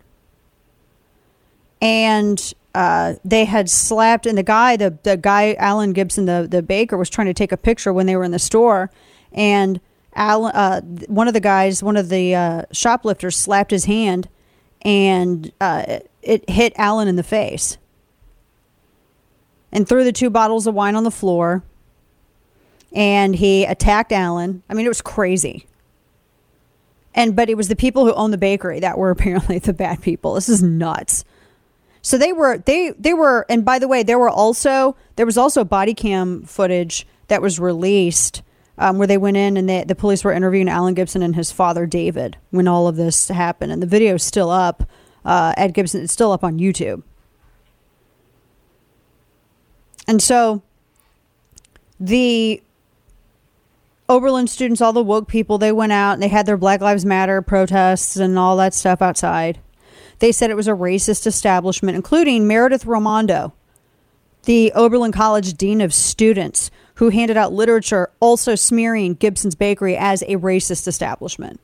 And uh, they had slapped, and the guy, the, the guy, Alan Gibson, the, the baker, was trying to take a picture when they were in the store, and Alan, uh, one of the guys, one of the uh, shoplifters slapped his hand, and uh, it hit Alan in the face and threw the two bottles of wine on the floor, and he attacked Alan. I mean, it was crazy. And but it was the people who owned the bakery that were apparently the bad people. This is nuts. So they were they they were and by the way, there were also there was also body cam footage that was released. Um, where they went in and they, the police were interviewing Alan Gibson and his father, David, when all of this happened. And the video is still up. Uh, Ed Gibson, it's still up on YouTube. And so the Oberlin students, all the woke people, they went out and they had their Black Lives Matter protests and all that stuff outside. They said it was a racist establishment, including Meredith Romando, the Oberlin College Dean of Students, who handed out literature also smearing Gibson's Bakery as a racist establishment.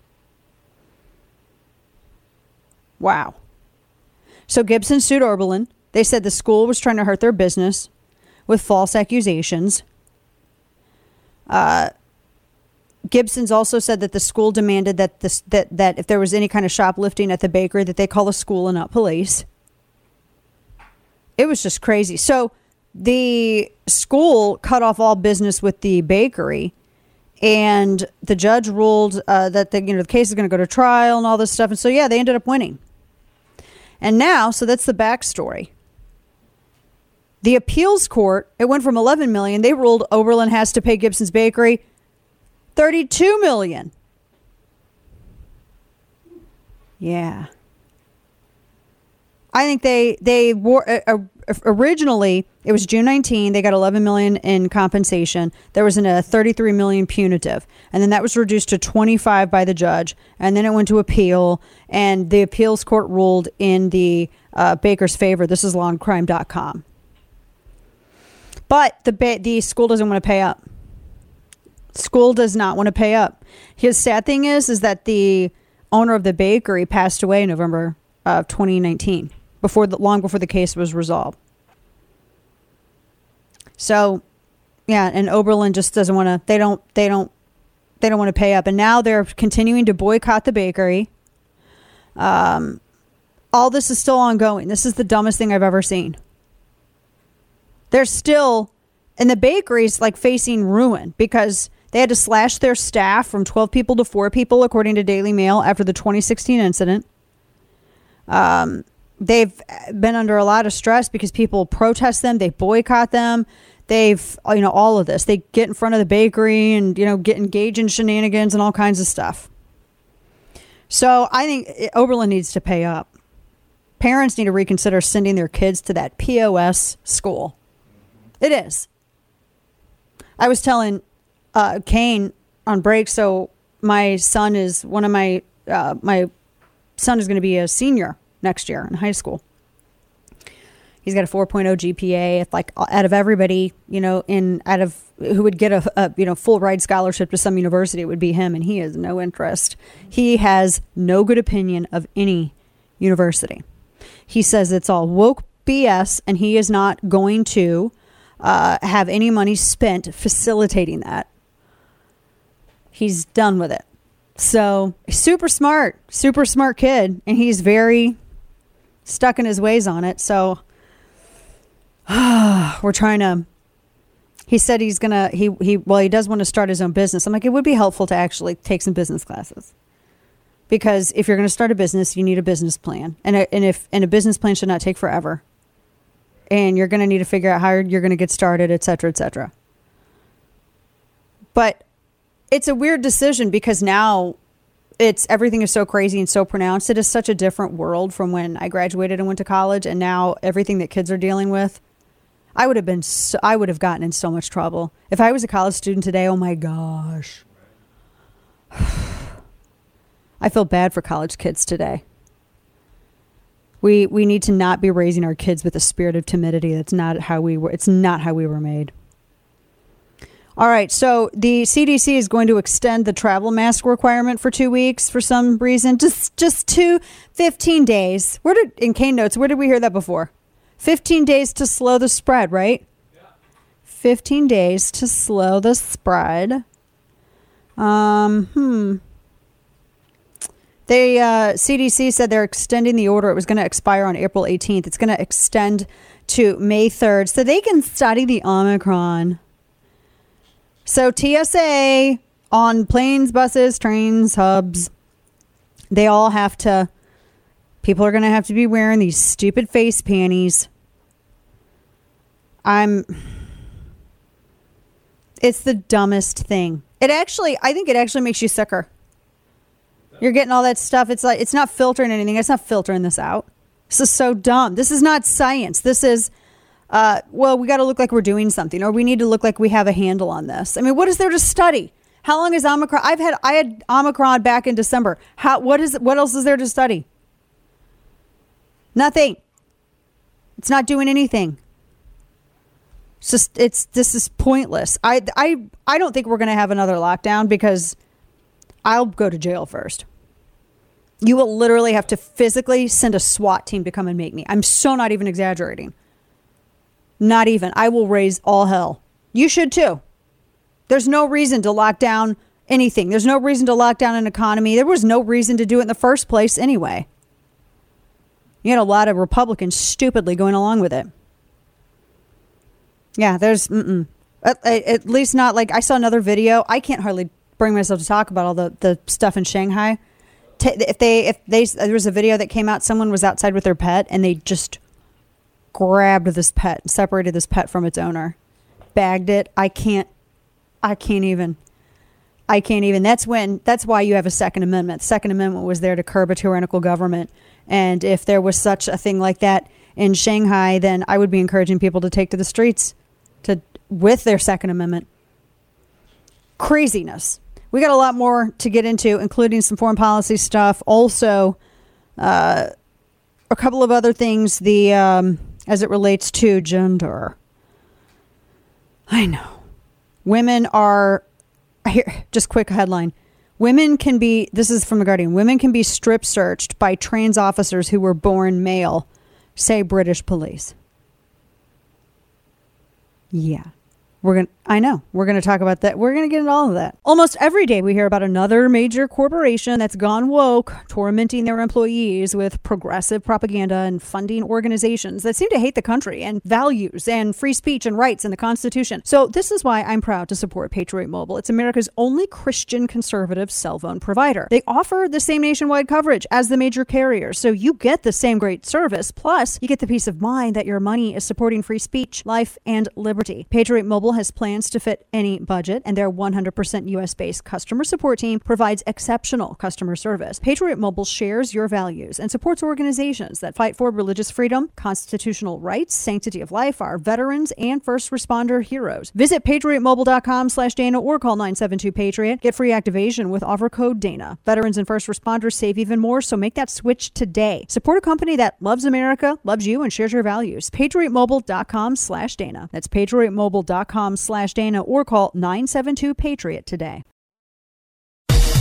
Wow. So Gibson sued Oberlin. They said the school was trying to hurt their business with false accusations. Uh, Gibson's also said that the school demanded that, this, that, that if there was any kind of shoplifting at the bakery, that they call the school and not police. It was just crazy. So the school cut off all business with the bakery, and the judge ruled uh, that the, you know, the case is going to go to trial and all this stuff. And so, yeah, they ended up winning. And now, so that's the backstory. The appeals court, it went from eleven million. They ruled Oberlin has to pay Gibson's Bakery thirty-two million. Yeah. I think they they wore uh, originally it was June nineteenth. They got eleven million in compensation. There was a thirty-three million punitive, and then that was reduced to twenty-five by the judge. And then it went to appeal, and the appeals court ruled in the uh, Baker's favor. This is law and crime dot com. But the ba- the school doesn't want to pay up. School does not want to pay up. His sad thing is, is that the owner of the bakery passed away in November of twenty nineteen, before the, long before the case was resolved. So, yeah, and Oberlin just doesn't want to. They don't. They don't. They don't want to pay up, and now they're continuing to boycott the bakery. Um, all this is still ongoing. This is the dumbest thing I've ever seen. They're still, and the bakery's like facing ruin because they had to slash their staff from twelve people to four people, according to Daily Mail, after the twenty sixteen incident. Um, they've been under a lot of stress because people protest them. They boycott them. They've, you know, all of this. They get in front of the bakery and, you know, get engaged in shenanigans and all kinds of stuff. So I think Oberlin needs to pay up. Parents need to reconsider sending their kids to that P O S school. It is. I was telling uh, Kane on break. So my son is one of my, uh, my son is going to be a senior next year in high school. He's got a four point oh G P A. It's like out of everybody, you know, in out of who would get a, a you know full ride scholarship to some university, it would be him, and he has no interest. He has no good opinion of any university. He says it's all woke B S, and he is not going to uh, have any money spent facilitating that. He's done with it. So super smart, super smart kid. And he's very stuck in his ways on it. So uh, we're trying to, he said he's going to, he, he, well, he does want to start his own business. I'm like, it would be helpful to actually take some business classes, because if you're going to start a business, you need a business plan. And, a, and if, and a business plan should not take forever, and you're going to need to figure out how you're going to get started, et cetera, et cetera. But it's a weird decision because now it's everything is so crazy and so pronounced. It is such a different world from when I graduated and went to college, and now everything that kids are dealing with. I would have been so, I would have gotten in so much trouble if I was a college student today. Oh my gosh. I feel bad for college kids today. We we need to not be raising our kids with a spirit of timidity. That's not how we were. It's not how we were made. All right, so the C D C is going to extend the travel mask requirement for two weeks for some reason. Just just to fifteen days. Where did, in Kane Notes, where did we hear that before? fifteen days to slow the spread, right? Yeah. fifteen days to slow the spread. Um, hmm. They, uh, C D C said they're extending the order. It was going to expire on April eighteenth. It's going to extend to May third so they can study the Omicron. So T S A on planes, buses, trains, hubs, they all have to, people are going to have to be wearing these stupid face panties. I'm, it's the dumbest thing. It actually, I think it actually makes you sicker. You're getting all that stuff. It's like, it's not filtering anything. It's not filtering this out. This is so dumb. This is not science. This is Uh, well, we got to look like we're doing something, or we need to look like we have a handle on this. I mean, what is there to study? How long is Omicron? I've had I had Omicron back in December. How? What is? What else is there to study? Nothing. It's not doing anything. It's just it's this is pointless. I I I don't think we're going to have another lockdown because I'll go to jail first. You will literally have to physically send a SWAT team to come and make me. I'm so not even exaggerating. Not even. I will raise all hell. You should too. There's no reason to lock down anything. There's no reason to lock down an economy. There was no reason to do it in the first place anyway. You had a lot of Republicans stupidly going along with it. Yeah, there's, mm-mm. At, at least not like, I saw another video. I can't hardly bring myself to talk about all the, the stuff in Shanghai. If they, if they, there was a video that came out, someone was outside with their pet and they just grabbed this pet and separated this pet from its owner, bagged it. I can't, I can't even, I can't even. That's when, that's why you have a Second Amendment. Second Amendment was there to curb a tyrannical government And if there was such a thing like that in Shanghai, then I would be encouraging people to take to the streets to with their Second Amendment. Craziness. We got a lot more to get into, including some foreign policy stuff. Also, uh, a couple of other things the um, as it relates to gender. I know. Women are... Here, just quick headline. Women can be... This is from The Guardian. Women can be strip searched by trans officers who were born male, say British police. Yeah. We're gonna, I know, we're going to talk about that. We're going to get into all of that. Almost every day we hear about another major corporation that's gone woke, tormenting their employees with progressive propaganda and funding organizations that seem to hate the country and values and free speech and rights and the Constitution. So this is why I'm proud to support Patriot Mobile. It's America's only Christian conservative cell phone provider. They offer the same nationwide coverage as the major carriers, so you get the same great service. Plus, you get the peace of mind that your money is supporting free speech, life, and liberty. Patriot Mobile has plans to fit any budget, and their one hundred percent U S-based customer support team provides exceptional customer service. Patriot Mobile shares your values and supports organizations that fight for religious freedom, constitutional rights, sanctity of life, our veterans, and first responder heroes. Visit patriot mobile dot com slash Dana or call nine seven two PATRIOT. Get free activation with offer code Dana. Veterans and first responders save even more, so make that switch today. Support a company that loves America, loves you, and shares your values. patriot mobile dot com slash Dana. That's patriot mobile dot com slash Dana or call nine seven two PATRIOT today.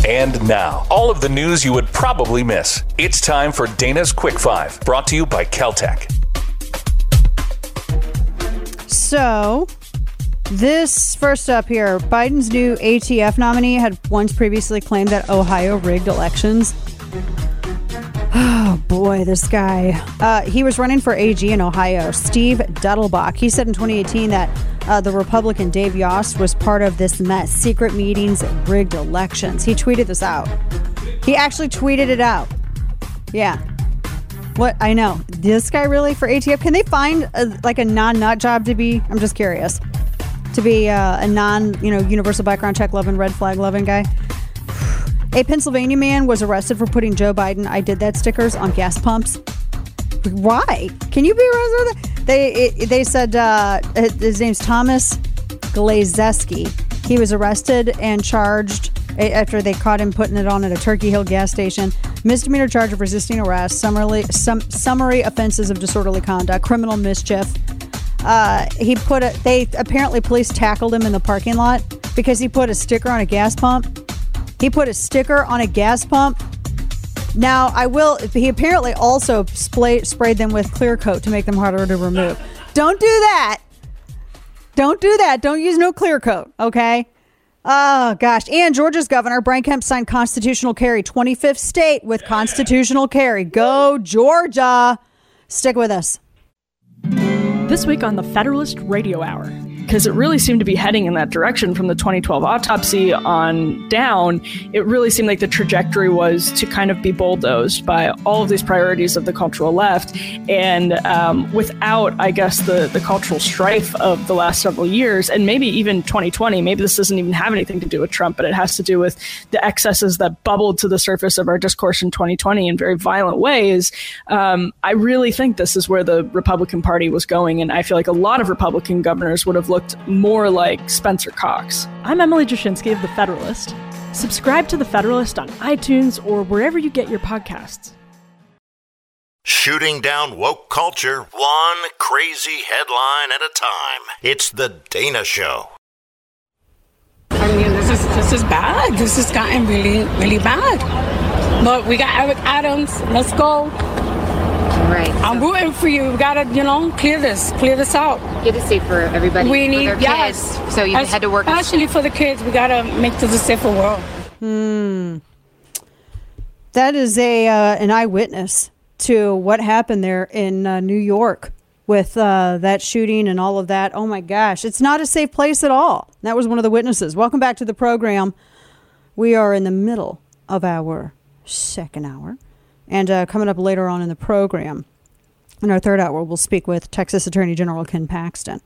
And now, all of the news you would probably miss. It's time for Dana's Quick Five, brought to you by Kel-Tec. So, this first up here, Biden's new A T F nominee had once previously claimed that Ohio rigged elections. Oh, boy, this guy. Uh, he was running for A G in Ohio, Steve Dettelbach. He said in twenty eighteen that uh, the Republican Dave Yost was part of this mess, secret meetings, rigged elections. He tweeted this out. He actually tweeted it out. Yeah. What? I know. This guy really for A T F? Can they find a, like a non-nut job to be? I'm just curious. To be uh, a non, you know, universal background check loving, red flag loving guy? A Pennsylvania man was arrested for putting Joe Biden "I did that" stickers on gas pumps. Why? Can you be arrested for that? They it, they said uh, his name's Thomas Glazeski. He was arrested and charged after they caught him putting it on at a Turkey Hill gas station. Misdemeanor charge of resisting arrest, summary some summary offenses of disorderly conduct, criminal mischief. Uh, he put a, they apparently police tackled him in the parking lot because he put a sticker on a gas pump. He put a sticker on a gas pump. Now, I will... He apparently also spray, sprayed them with clear coat to make them harder to remove. Don't do that. Don't do that. Don't use no clear coat, okay? Oh, gosh. And Georgia's governor, Brian Kemp, signed constitutional carry. twenty-fifth state with constitutional carry. Go, Georgia. Stick with us. This week on the Federalist Radio Hour... because it really seemed to be heading in that direction from the twenty twelve autopsy on down. It really seemed like the trajectory was to kind of be bulldozed by all of these priorities of the cultural left. And um, without, I guess, the, the cultural strife of the last several years, and maybe even twenty twenty, maybe this doesn't even have anything to do with Trump, but it has to do with the excesses that bubbled to the surface of our discourse in twenty twenty in very violent ways. Um, I really think this is where the Republican Party was going. And I feel like a lot of Republican governors would have looked more like Spencer Cox. I'm Emily Jashinsky of The Federalist. Subscribe to The Federalist on iTunes or wherever you get your podcasts. Shooting down woke culture, one crazy headline at a time. It's The Dana Show. I mean, this is, this is bad. This has gotten really, really bad. But we got Eric Adams. Let's go. Right. I'm rooting for you. We gotta, you know, clear this, clear this out. Get it safe for everybody. We need, for their yes. kids. So you As, had to work. Especially for the kids, we gotta make this a safer world. Hmm. That is a uh, an eyewitness to what happened there in uh, New York with uh, that shooting and all of that. Oh my gosh, it's not a safe place at all. That was one of the witnesses. Welcome back to the program. We are in the middle of our second hour. And uh, coming up later on in the program, in our third hour, we'll speak with Texas Attorney General Ken Paxton.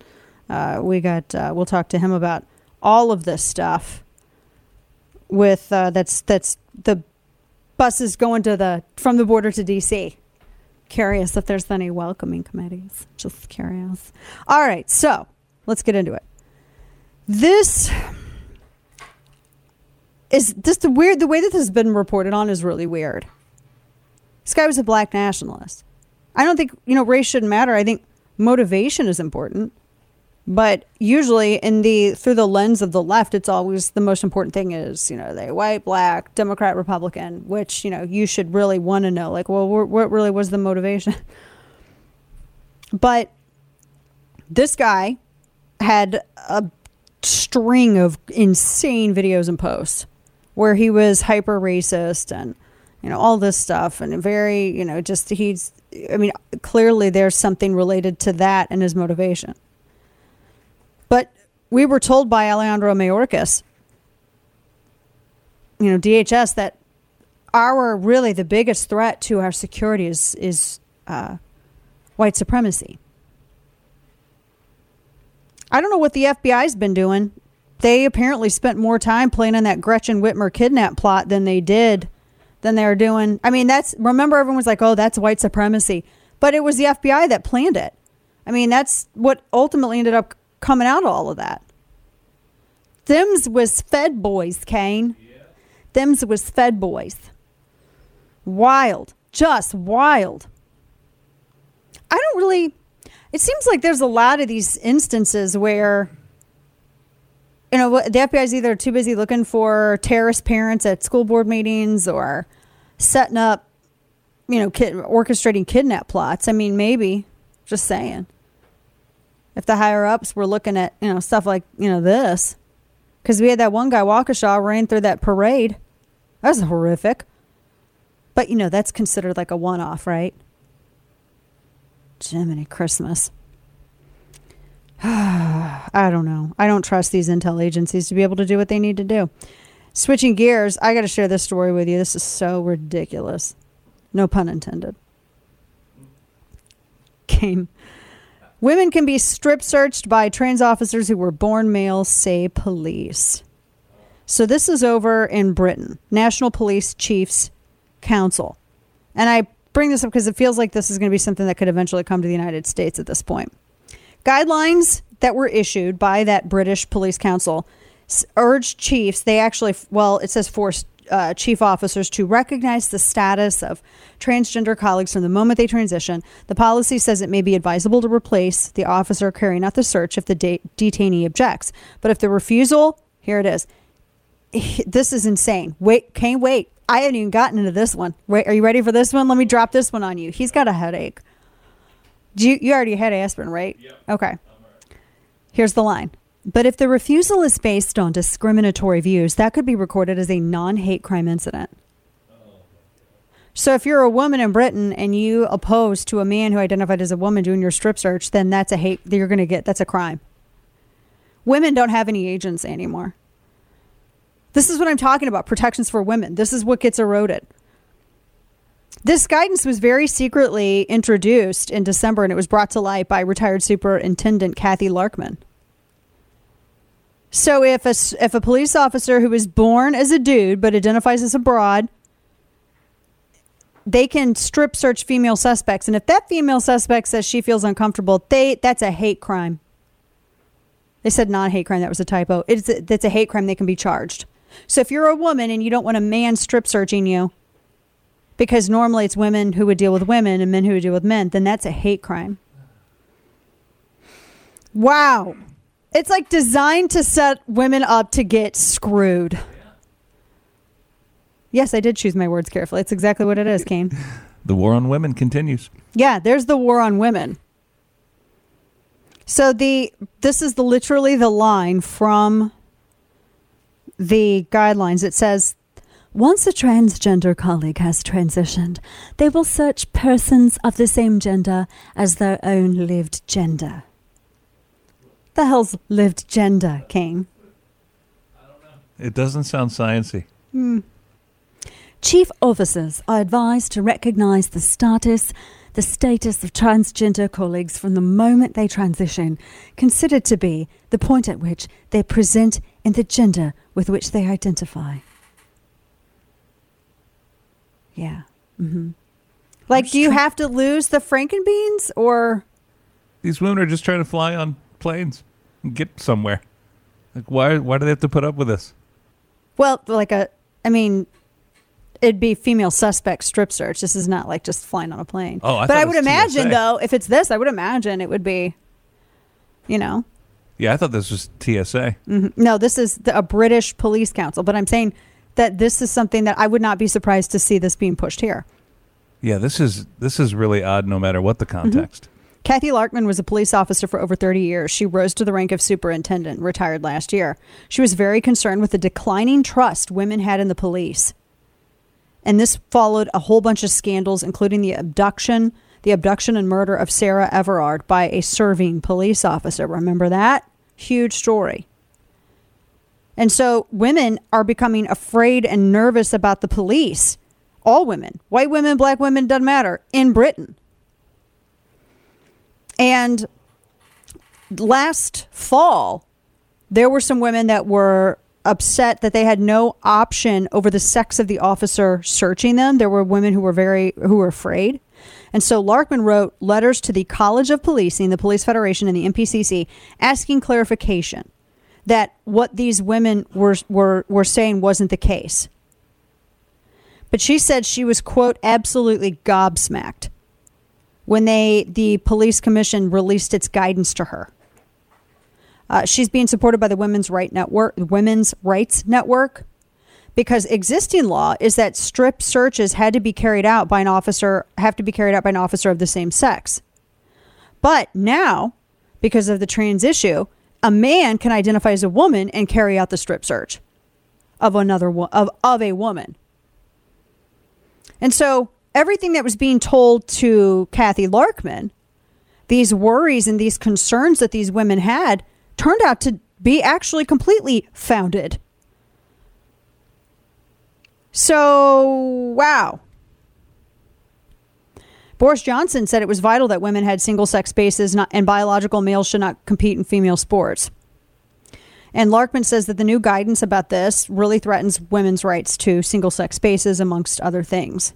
Uh, we got uh, we'll talk to him about all of this stuff. With uh, that's that's the buses going to the from the border to D C Curious if there's any welcoming committees. Just curious. All right, so let's get into it. This is just the weird, the way that this has been reported on is really weird. This guy was a black nationalist. I don't think, you know, race shouldn't matter. I think motivation is important. But usually in the through the lens of the left, it's always the most important thing is, you know, they white, black, Democrat, Republican, which, you know, you should really want to know, like, well, what really was the motivation? But this guy had a string of insane videos and posts where he was hyper racist and, you know, all this stuff and very, you know, just he's I mean, clearly there's something related to that and his motivation. But we were told by Alejandro Mayorkas, you know, D H S, that our really the biggest threat to our security is is uh, white supremacy. I don't know what the F B I's been doing. They apparently spent more time playing on that Gretchen Whitmer kidnap plot than they did, than they were doing. I mean, that's remember everyone was like, oh, that's white supremacy. But it was the F B I that planned it. I mean, that's what ultimately ended up coming out of all of that. Them's was Fed boys, Kane. Yeah. Them's was Fed boys. Wild. Just wild. I don't really... It seems like there's a lot of these instances where, you know, the F B I's either too busy looking for terrorist parents at school board meetings or setting up, you know, kid, orchestrating kidnap plots. I mean, maybe. Just saying. If the higher-ups were looking at, you know, stuff like, you know, this. Because we had that one guy, Waukesha, ran through that parade. That was horrific. But, you know, that's considered like a one-off, right? Jiminy Christmas. I don't know. I don't trust these intel agencies to be able to do what they need to do. Switching gears, I got to share this story with you. This is so ridiculous. No pun intended. Came... Women can be strip searched by trans officers who were born male, say police. So this is over in Britain, National Police Chiefs Council. And I bring this up because it feels like this is going to be something that could eventually come to the United States at this point. Guidelines that were issued by that British Police Council urged chiefs, they actually, well, it says forced Uh, chief officers to recognize the status of transgender colleagues from the moment they transition. The policy says it may be advisable to replace the officer carrying out the search if the de- detainee objects. But if the refusal, here it is. This is insane. Wait, Kane, wait. I haven't even gotten into this one. Wait, are you ready for this one? Let me drop this one on you. He's got a headache. Do you, you already had aspirin, right? Yep. Okay. Right. Here's the line. But if the refusal is based on discriminatory views, that could be recorded as a non-hate crime incident. So if you're a woman in Britain and you oppose to a man who identified as a woman doing your strip search, then that's a hate that you're going to get. That's a crime. Women don't have any agency anymore. This is what I'm talking about. Protections for women. This is what gets eroded. This guidance was very secretly introduced in December, and it was brought to light by retired Superintendent Kathy Larkman. So if a, if a police officer who is born as a dude but identifies as a broad, they can strip search female suspects. And if that female suspect says she feels uncomfortable, they that's a hate crime. They said non-hate crime. That was a typo. It's a, that's a hate crime. They can be charged. So if you're a woman and you don't want a man strip searching you, because normally it's women who would deal with women and men who would deal with men, then that's a hate crime. Wow. It's like designed to set women up to get screwed. Yeah. Yes, I did choose my words carefully. It's exactly what it is, Kane. The war on women continues. Yeah, there's the war on women. So the this is the, literally the line from the guidelines. It says, once a transgender colleague has transitioned, they will search persons of the same gender as their own lived gender. The hell's lived gender, King? I don't know. It doesn't sound sciencey. Mm. Chief officers are advised to recognize the status, the status of transgender colleagues from the moment they transition, considered to be the point at which they present in the gender with which they identify. Yeah. Mm-hmm. Like, do you trying- have to lose the Frankenbeans, or? These women are just trying to fly on planes and get somewhere. Like, why Why do they have to put up with this? Well, like a, I mean, it'd be female suspect strip search. This is not like just flying on a plane. Oh, I But I would imagine, T S A. Though, if it's this, I would imagine it would be, you know. Yeah, I thought this was T S A. Mm-hmm. No, this is the, a British police council. But I'm saying that this is something that I would not be surprised to see this being pushed here. Yeah, this is this is really odd no matter what the context. Mm-hmm. Kathy Larkman was a police officer for over thirty years. She rose to the rank of superintendent, retired last year. She was very concerned with the declining trust women had in the police. And this followed a whole bunch of scandals, including the abduction, the abduction and murder of Sarah Everard by a serving police officer. Remember that? Huge story. And so women are becoming afraid and nervous about the police. All women, white women, black women, doesn't matter, in Britain. And last fall, there were some women that were upset that they had no option over the sex of the officer searching them. There were women who were very who were afraid. And so Larkman wrote letters to the College of Policing, the Police Federation, and the N P C C asking clarification that what these women were were, were saying wasn't the case. But she said she was, quote, absolutely gobsmacked when they, the police commission released its guidance to her. Uh, she's being supported by the Women's Right Network, Women's Rights Network, because existing law is that strip searches had to be carried out by an officer, have to be carried out by an officer of the same sex. But now, because of the trans issue, a man can identify as a woman and carry out the strip search of another of of a woman. And so everything that was being told to Kathy Larkman, these worries and these concerns that these women had, turned out to be actually completely founded. So, wow. Boris Johnson said it was vital that women had single-sex spaces, not, and biological males should not compete in female sports. And Larkman says that the new guidance about this really threatens women's rights to single-sex spaces, amongst other things.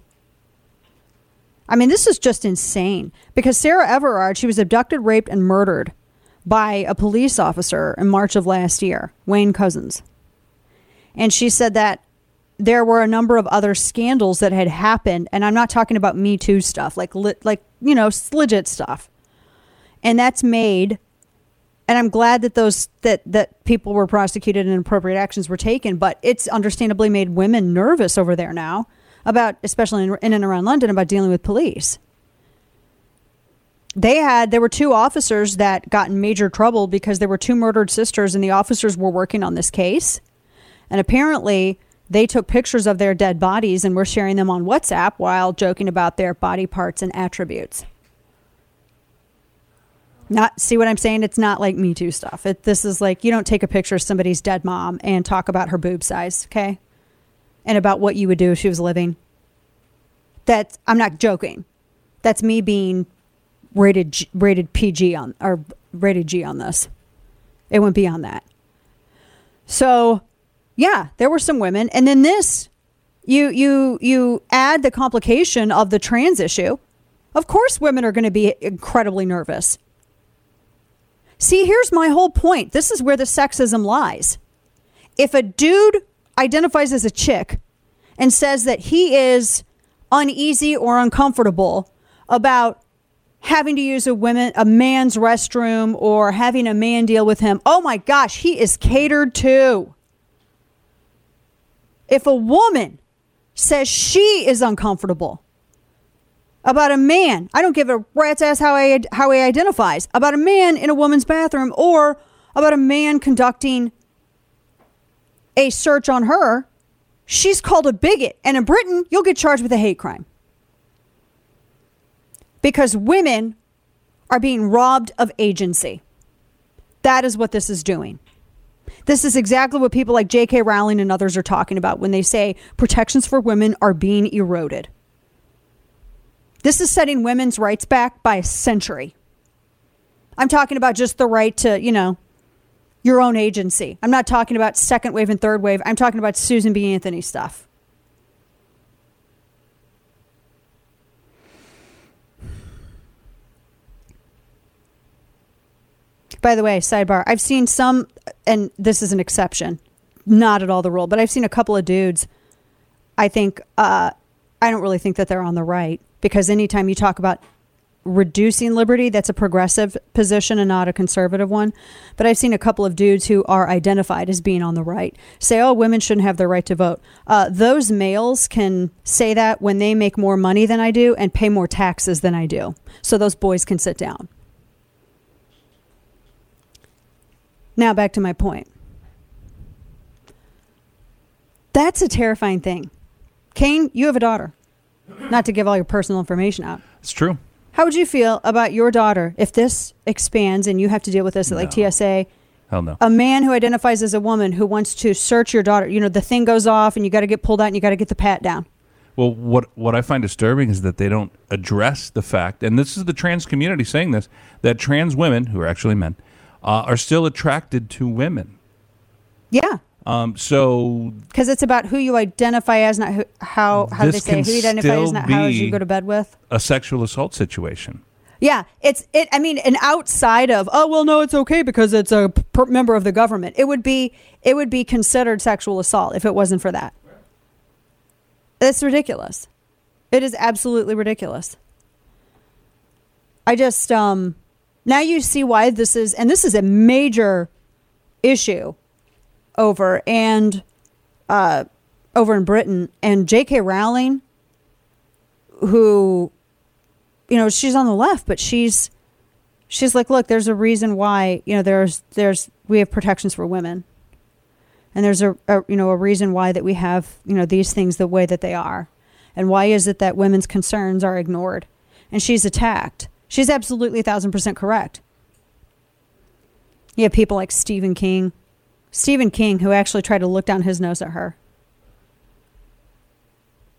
I mean, this is just insane, because Sarah Everard, she was abducted, raped, and murdered by a police officer in March of last year, Wayne Cousins. And she said that there were a number of other scandals that had happened, and I'm not talking about Me Too stuff, like, like you know, legit stuff. And that's made, and I'm glad that those that, that people were prosecuted and appropriate actions were taken, but it's understandably made women nervous over there now, about, especially in, in and around London, about dealing with police. They had, there were two officers that got in major trouble because there were two murdered sisters and the officers were working on this case. And apparently they took pictures of their dead bodies and were sharing them on WhatsApp while joking about their body parts and attributes. Not, see what I'm saying? It's not like Me Too stuff. It, this is like, you don't take a picture of somebody's dead mom and talk about her boob size, okay? And about what you would do if she was living. That's, I'm not joking. That's me being rated G, rated P G on, or rated G on this. It went beyond that. So, yeah, there were some women. And then this, you you you add the complication of the trans issue. Of course, women are going to be incredibly nervous. See, here's my whole point. This is where the sexism lies. If a dude identifies as a chick and says that he is uneasy or uncomfortable about having to use a women, a man's restroom, or having a man deal with him, oh my gosh, he is catered to. If a woman says she is uncomfortable about a man, I don't give a rat's ass how I, how he identifies, about a man in a woman's bathroom, or about a man conducting a search on her, she's called a bigot. And in Britain, you'll get charged with a hate crime. Because women are being robbed of agency. That is what this is doing. This is exactly what people like J K. Rowling and others are talking about when they say protections for women are being eroded. This is setting women's rights back by a century. I'm talking about just the right to, you know, your own agency. I'm not talking about second wave and third wave. I'm talking about Susan B. Anthony stuff. By the way, sidebar, I've seen some, and this is an exception, not at all the rule, but I've seen a couple of dudes. I think, uh, I don't really think that they're on the right, because anytime you talk about reducing liberty, that's a progressive position and not a conservative one. But I've seen a couple of dudes who are identified as being on the right say, oh, women shouldn't have their right to vote. Uh, those males can say that when they make more money than I do and pay more taxes than I do. So those boys can sit down. Now back to my point. That's a terrifying thing. Kane, you have a daughter. Not to give all your personal information out. It's true. How would you feel about your daughter if this expands and you have to deal with this at no. like T S A? Hell no. A man who identifies as a woman who wants to search your daughter. You know, the thing goes off and you got to get pulled out and you got to get the pat down. Well, what what I find disturbing is that they don't address the fact, and this is the trans community saying this, that trans women, who are actually men, uh, are still attracted to women. Yeah. Um, so, because it's about who you identify as, not who, how how do they say who you identify as, not how you go to bed with. A sexual assault situation. Yeah, it's it. I mean, and outside of oh well, no, it's okay because it's a per- member of the government. It would be it would be considered sexual assault if it wasn't for that. It's ridiculous. It is absolutely ridiculous. I just um now you see why this is, and this is a major issue. Over and uh, over in Britain, and J K. Rowling, who, you know, she's on the left, but she's she's like, look, there's a reason why, you know, there's there's we have protections for women, and there's a, a you know a reason why that we have you know these things the way that they are, and why is it that women's concerns are ignored, and she's attacked. She's absolutely a thousand percent correct. You have people like Stephen King. Stephen King, who actually tried to look down his nose at her.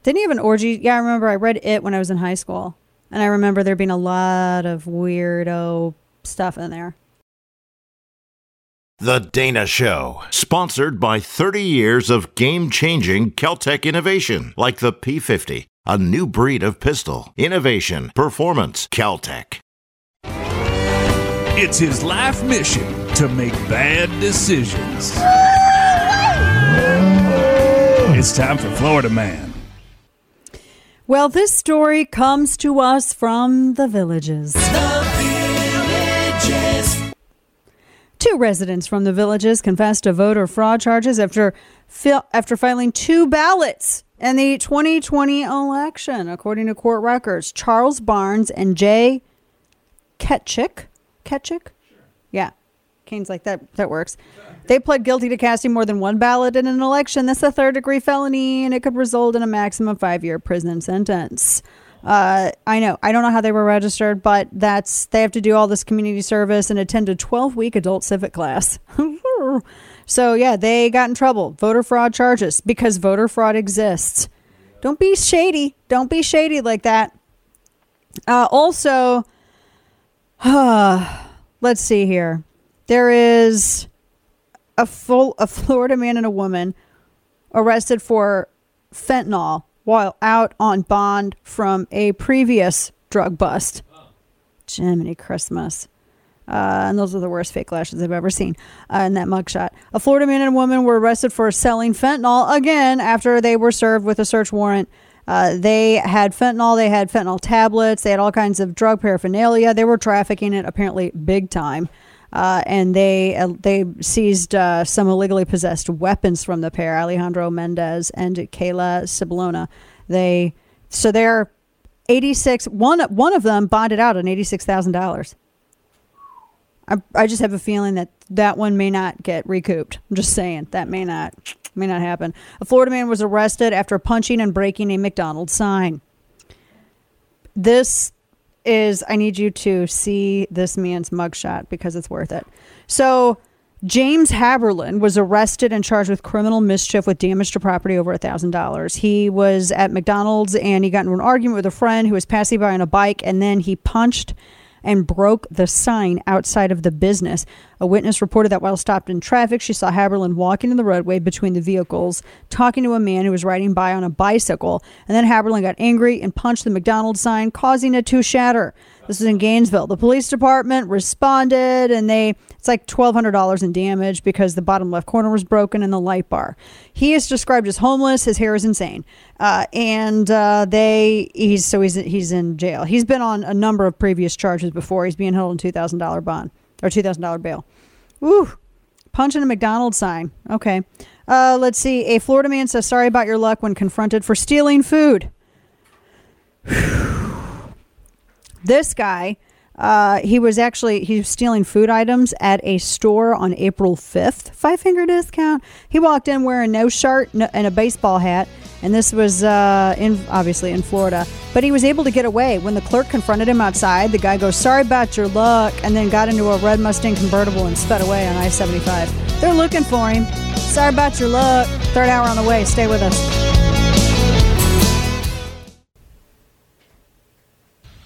Didn't he have an orgy? Yeah, I remember I read it when I was in high school. And I remember there being a lot of weirdo stuff in there. The Dana Show, sponsored by thirty years of game-changing Kel-Tec innovation, like the P fifty, a new breed of pistol. Innovation, performance, Kel-Tec. It's his life mission to make bad decisions. It's time for Florida Man. Well, this story comes to us from the Villages. The Villages. Two residents from the Villages confessed to voter fraud charges after fil- after filing two ballots in the twenty twenty election, according to court records. Charles Barnes and Jay Ketchik. Ketchik? Sure. Yeah. Kane's like, that that works. They pled guilty to casting more than one ballot in an election. That's a third-degree felony, and it could result in a maximum five-year prison sentence. Uh, I know. I don't know how they were registered, but that's they have to do all this community service and attend a twelve-week adult civic class. So, yeah, they got in trouble. Voter fraud charges, because voter fraud exists. Don't be shady. Don't be shady like that. Uh, also... Let's see here. There is a full a Florida man and a woman arrested for fentanyl while out on bond from a previous drug bust. Oh. Jiminy Christmas. Uh, and those are the worst fake lashes I've ever seen uh, in that mugshot. A Florida man and a woman were arrested for selling fentanyl again after they were served with a search warrant. Uh, they had fentanyl, they had fentanyl tablets, they had all kinds of drug paraphernalia. They were trafficking it apparently big time. Uh, and they uh, they seized uh, some illegally possessed weapons from the pair, Alejandro Mendez and Kayla Ciblona. They so they're eighty-six one one of them bonded out on eighty-six thousand dollars. I I just have a feeling that that one may not get recouped. I'm just saying that may not May not happen. A Florida man was arrested after punching and breaking a McDonald's sign. This is, I need you to see this man's mugshot because it's worth it. So, James Haberlin was arrested and charged with criminal mischief with damage to property over one thousand dollars. He was at McDonald's and he got into an argument with a friend who was passing by on a bike, and then he punched and broke the sign outside of the business. A witness reported that while stopped in traffic, she saw Haberlin walking in the roadway between the vehicles, talking to a man who was riding by on a bicycle. And then Haberlin got angry and punched the McDonald's sign, causing it to shatter. This is in Gainesville. The police department responded, and they it's like twelve hundred dollars in damage because the bottom left corner was broken and the light bar. He is described as homeless. His hair is insane, uh, and uh, they he's so he's he's in jail. He's been on a number of previous charges before. He's being held on two thousand dollars bond or two thousand dollars bail. Woo. Punching a McDonald's sign. Okay. Uh, let's see. A Florida man says sorry about your luck when confronted for stealing food. This guy, uh, he was actually, he was stealing food items at a store on April fifth. Five-finger discount. He walked in wearing no shirt and a baseball hat. And this was uh, in obviously in Florida. But he was able to get away. When the clerk confronted him outside, the guy goes, sorry about your luck, and then got into a red Mustang convertible and sped away on I seventy-five. They're looking for him. Sorry about your luck. Third hour on the way. Stay with us.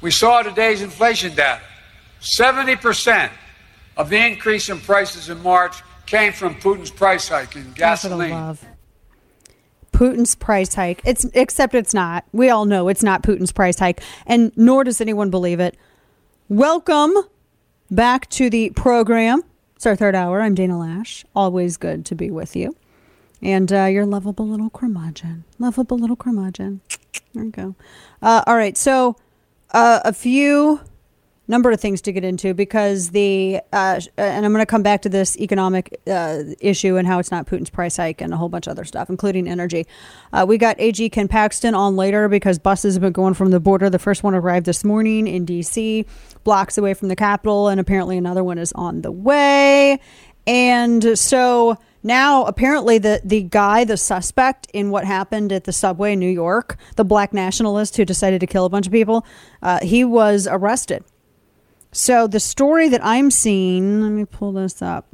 We saw today's inflation data. seventy percent of the increase in prices in March came from Putin's price hike in gasoline. That's what I love. Putin's price hike. It's except it's not. We all know it's not Putin's price hike, and nor does anyone believe it. Welcome back to the program. It's our third hour. I'm Dana Lash. Always good to be with you. And uh, your lovable little curmudgeon. Lovable little curmudgeon. There we go. Uh, all right, so... Uh, a few number of things to get into because the, uh, and I'm going to come back to this economic uh, issue and how it's not Putin's price hike and a whole bunch of other stuff, including energy. Uh, we got A G Ken Paxton on later because buses have been going from the border. The first one arrived this morning in D C, blocks away from the Capitol, and apparently another one is on the way. And so now apparently the, the guy, the suspect in what happened at the subway in New York, the black nationalist who decided to kill a bunch of people, uh, he was arrested. So the story that I'm seeing, let me pull this up.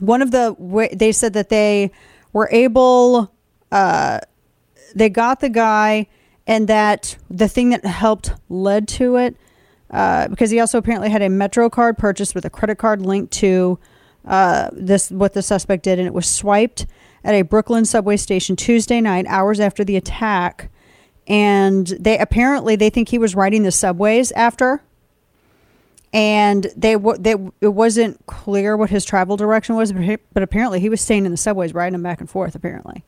One of the, they said that they were able, uh, they got the guy, and that the thing that helped led to it, uh, because he also apparently had a Metro card purchased with a credit card linked to Uh, this what the suspect did, and it was swiped at a Brooklyn subway station Tuesday night, hours after the attack. And they apparently they think he was riding the subways after, and they they it wasn't clear what his travel direction was, but, he, but apparently he was staying in the subways, riding them back and forth. Apparently,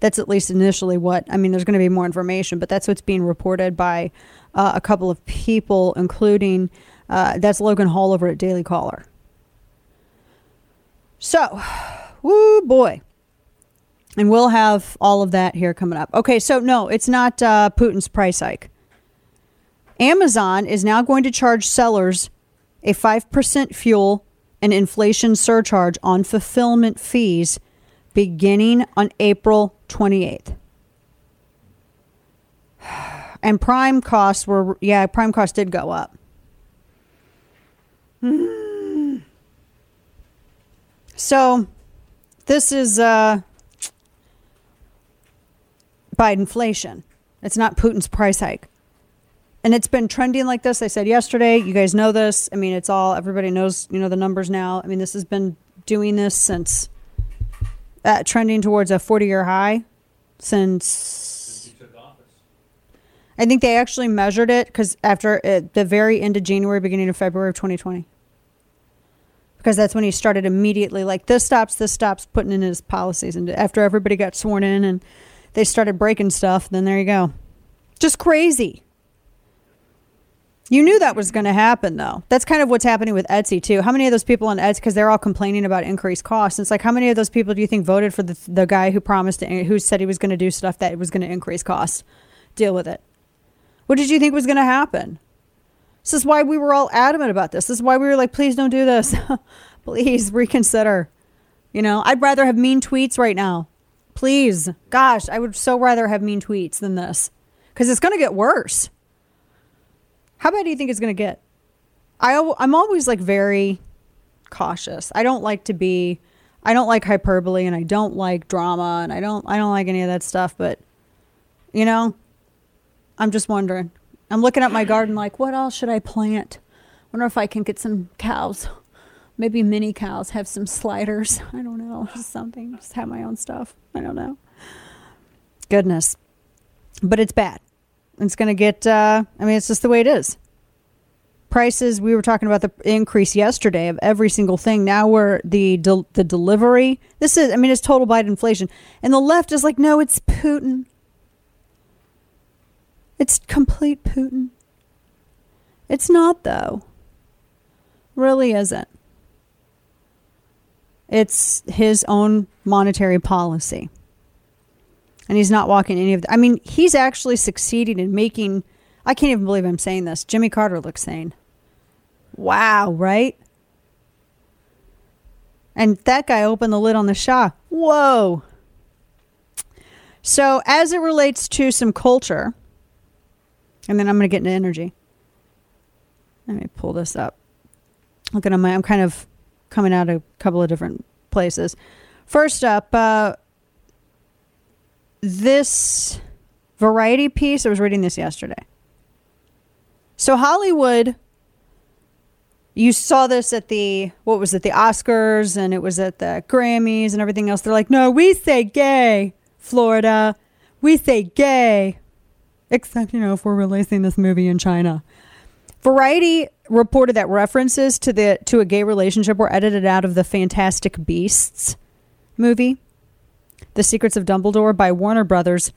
that's at least initially what I mean. There's going to be more information, but that's what's being reported by uh, a couple of people, including uh, that's Logan Hall over at Daily Caller. So, woo boy. And we'll have all of that here coming up. Okay, so no, it's not uh, Putin's price hike. Amazon is now going to charge sellers a five percent fuel and inflation surcharge on fulfillment fees beginning on April twenty-eighth. And prime costs were, yeah, prime costs did go up. Mm-hmm. So this is uh, by inflation. It's not Putin's price hike. And it's been trending like this. I said yesterday, you guys know this. I mean, it's all, everybody knows, you know, the numbers now. I mean, this has been doing this since uh, trending towards a forty-year high since... Since you took office. I think they actually measured it because after it, the very end of January, beginning of February of twenty twenty. Because that's when he started immediately, like, this stops, this stops, putting in his policies. And after everybody got sworn in and they started breaking stuff, then there you go. Just crazy. You knew that was going to happen, though. That's kind of what's happening with Etsy, too. How many of those people on Etsy, because they're all complaining about increased costs. It's like, how many of those people do you think voted for the, the guy who promised, to, who said he was going to do stuff that was going to increase costs? Deal with it. What did you think was going to happen? This is why we were all adamant about this. This is why we were like, please don't do this. Please reconsider. You know, I'd rather have mean tweets right now. Please. Gosh, I would so rather have mean tweets than this. Because it's going to get worse. How bad do you think it's going to get? I, I'm always like very cautious. I don't like to be, I don't like hyperbole, and I don't like drama, and I don't, I don't like any of that stuff. But, you know, I'm just wondering. I'm looking at my garden like, what else should I plant? Wonder if I can get some cows, maybe mini cows, have some sliders. I don't know, just something, just have my own stuff. I don't know. Goodness. But it's bad. It's going to get, uh, I mean, it's just the way it is. prices. We were talking about the increase yesterday of every single thing. Now we're the de- the delivery. This is, I mean, it's total Biden inflation. And the left is like, no, it's Putin. It's complete Putin. It's not, though. Really isn't. It's his own monetary policy. And he's not walking any of the... I mean, he's actually succeeding in making... I can't even believe I'm saying this. Jimmy Carter looks sane. Wow, right? And that guy opened the lid on the Shah. Whoa. So as it relates to some culture... And then I'm going to get into energy. Let me pull this up. Look at my... I'm kind of coming out of a couple of different places. First up... Uh, This Variety piece, I was reading this yesterday. So Hollywood, you saw this at the, what was it, the Oscars, and it was at the Grammys and everything else. They're like, no, we say gay, Florida. We say gay. Except, you know, if we're releasing this movie in China. Variety reported that references to the to a gay relationship were edited out of the Fantastic Beasts movie, The Secrets of Dumbledore by Warner Brothers,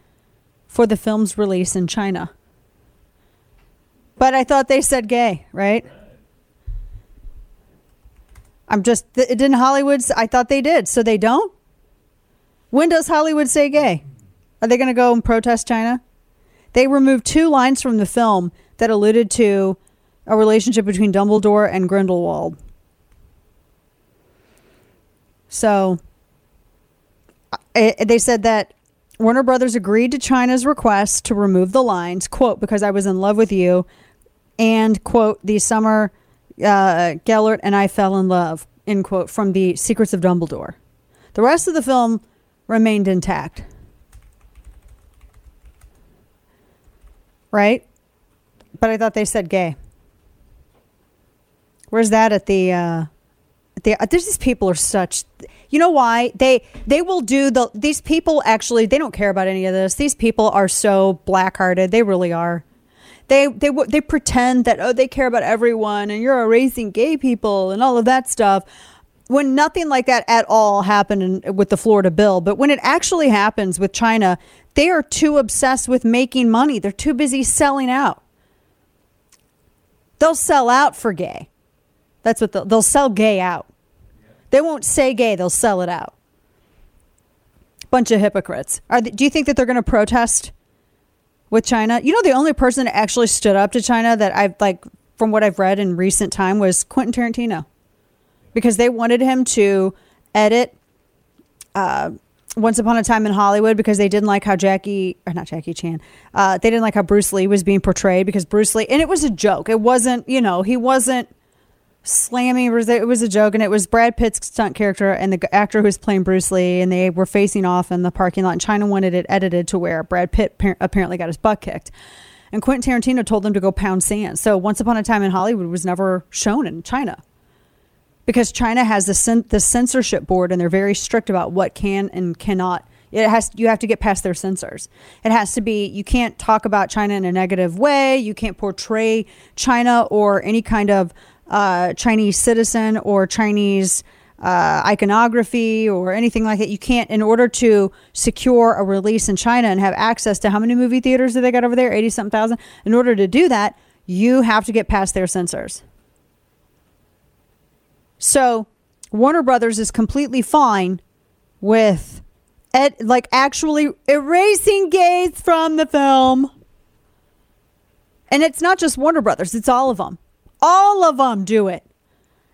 for the film's release in China. But I thought they said gay, right? I'm just, it didn't Hollywood, I thought they did, so they don't? When does Hollywood say gay? Are they going to go and protest China? They removed two lines from the film that alluded to a relationship between Dumbledore and Grindelwald. So... It, they said that Warner Brothers agreed to China's request to remove the lines, quote, because I was in love with you, and, quote, the summer uh, Gellert and I fell in love, end quote, from The Secrets of Dumbledore. The rest of the film remained intact. Right? But I thought they said gay. Where's that at the... Uh, They, these people are such, you know why they they will do the these people actually they don't care about any of this. These people are so black-hearted. They really are. They they they pretend that, oh, they care about everyone and you're erasing gay people and all of that stuff, when nothing like that at all happened in, with the Florida bill. But when it actually happens with China, they are too obsessed with making money. They're too busy selling out. They'll sell out for gay. That's what they'll, they'll sell gay out. They won't say gay. They'll sell it out. Bunch of hypocrites. Are they, do you think that they're going to protest with China? You know, the only person that actually stood up to China that I've like, from what I've read in recent time, was Quentin Tarantino, because they wanted him to edit uh, Once Upon a Time in Hollywood, because they didn't like how Jackie or not Jackie Chan. Uh, they didn't like how Bruce Lee was being portrayed, because Bruce Lee, and it was a joke. It wasn't, you know, he wasn't slamming, it was a joke, and it was Brad Pitt's stunt character and the actor who was playing Bruce Lee, and they were facing off in the parking lot, and China wanted it edited to where Brad Pitt par- apparently got his butt kicked, and Quentin Tarantino told them to go pound sand. So Once Upon a Time in Hollywood was never shown in China, because China has the cen- the censorship board, and they're very strict about what can and cannot. It has, you have to get past their censors. It has to be, you can't talk about China in a negative way, you can't portray China or any kind of Uh, Chinese citizen or Chinese uh, iconography or anything like that. You can't, in order to secure a release in China and have access to how many movie theaters do they got over there? eighty something thousand. In order to do that, you have to get past their censors. So Warner Brothers is completely fine with ed- like actually erasing gays from the film. And it's not just Warner Brothers, it's all of them. All of them do it.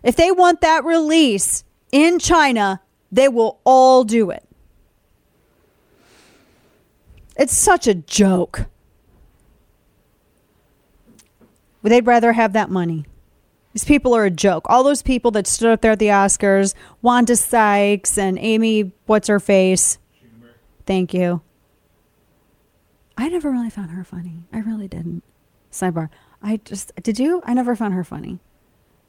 If they want that release in China, they will all do it. It's such a joke. But they'd rather have that money. These people are a joke. All those people that stood up there at the Oscars, Wanda Sykes and Amy, what's her face? Schumer. Thank you. I never really found her funny. I really didn't. Sidebar. I just, did you? I never found her funny.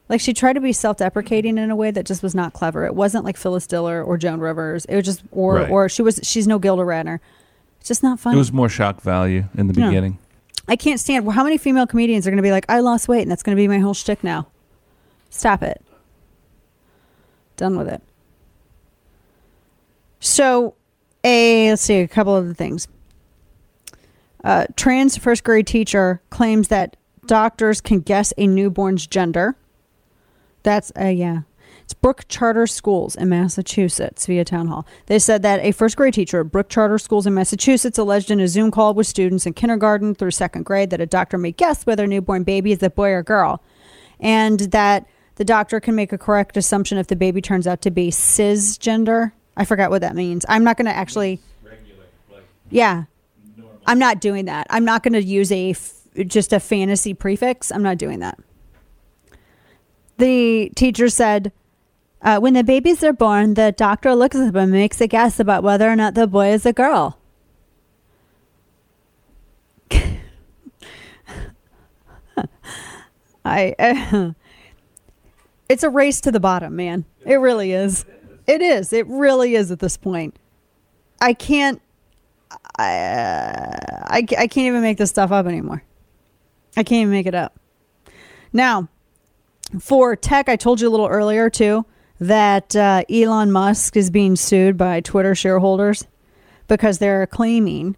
Like, she tried to be self-deprecating in a way that just was not clever. It wasn't like Phyllis Diller or Joan Rivers. It was just, or right. or she was, she's no Gilda Radner. It's just not funny. It was more shock value in the no. beginning. I can't stand. Well, how many female comedians are going to be like, I lost weight and that's going to be my whole shtick now? Stop it. Done with it. So, a let's see, a couple of the things. Uh, trans first grade teacher claims that doctors can guess a newborn's gender. That's a, uh, yeah. It's Brook Charter Schools in Massachusetts via town hall. They said that a first grade teacher at Brook Charter Schools in Massachusetts alleged in a Zoom call with students in kindergarten through second grade that a doctor may guess whether a newborn baby is a boy or girl, and that the doctor can make a correct assumption if the baby turns out to be cisgender. I forgot what that means. I'm not going to actually. Regular, like yeah. Normal. I'm not doing that. I'm not going to use a f- just a fantasy prefix. I'm not doing that. The teacher said, Uh, when the babies are born, the doctor looks at them and makes a guess about whether or not the boy is a girl. I, uh, it's a race to the bottom, man. It really is. It is. It really is at this point. I can't. I, uh, I, I can't even make this stuff up anymore. I can't even make it up. Now, for tech, I told you a little earlier too that uh, Elon Musk is being sued by Twitter shareholders because they're claiming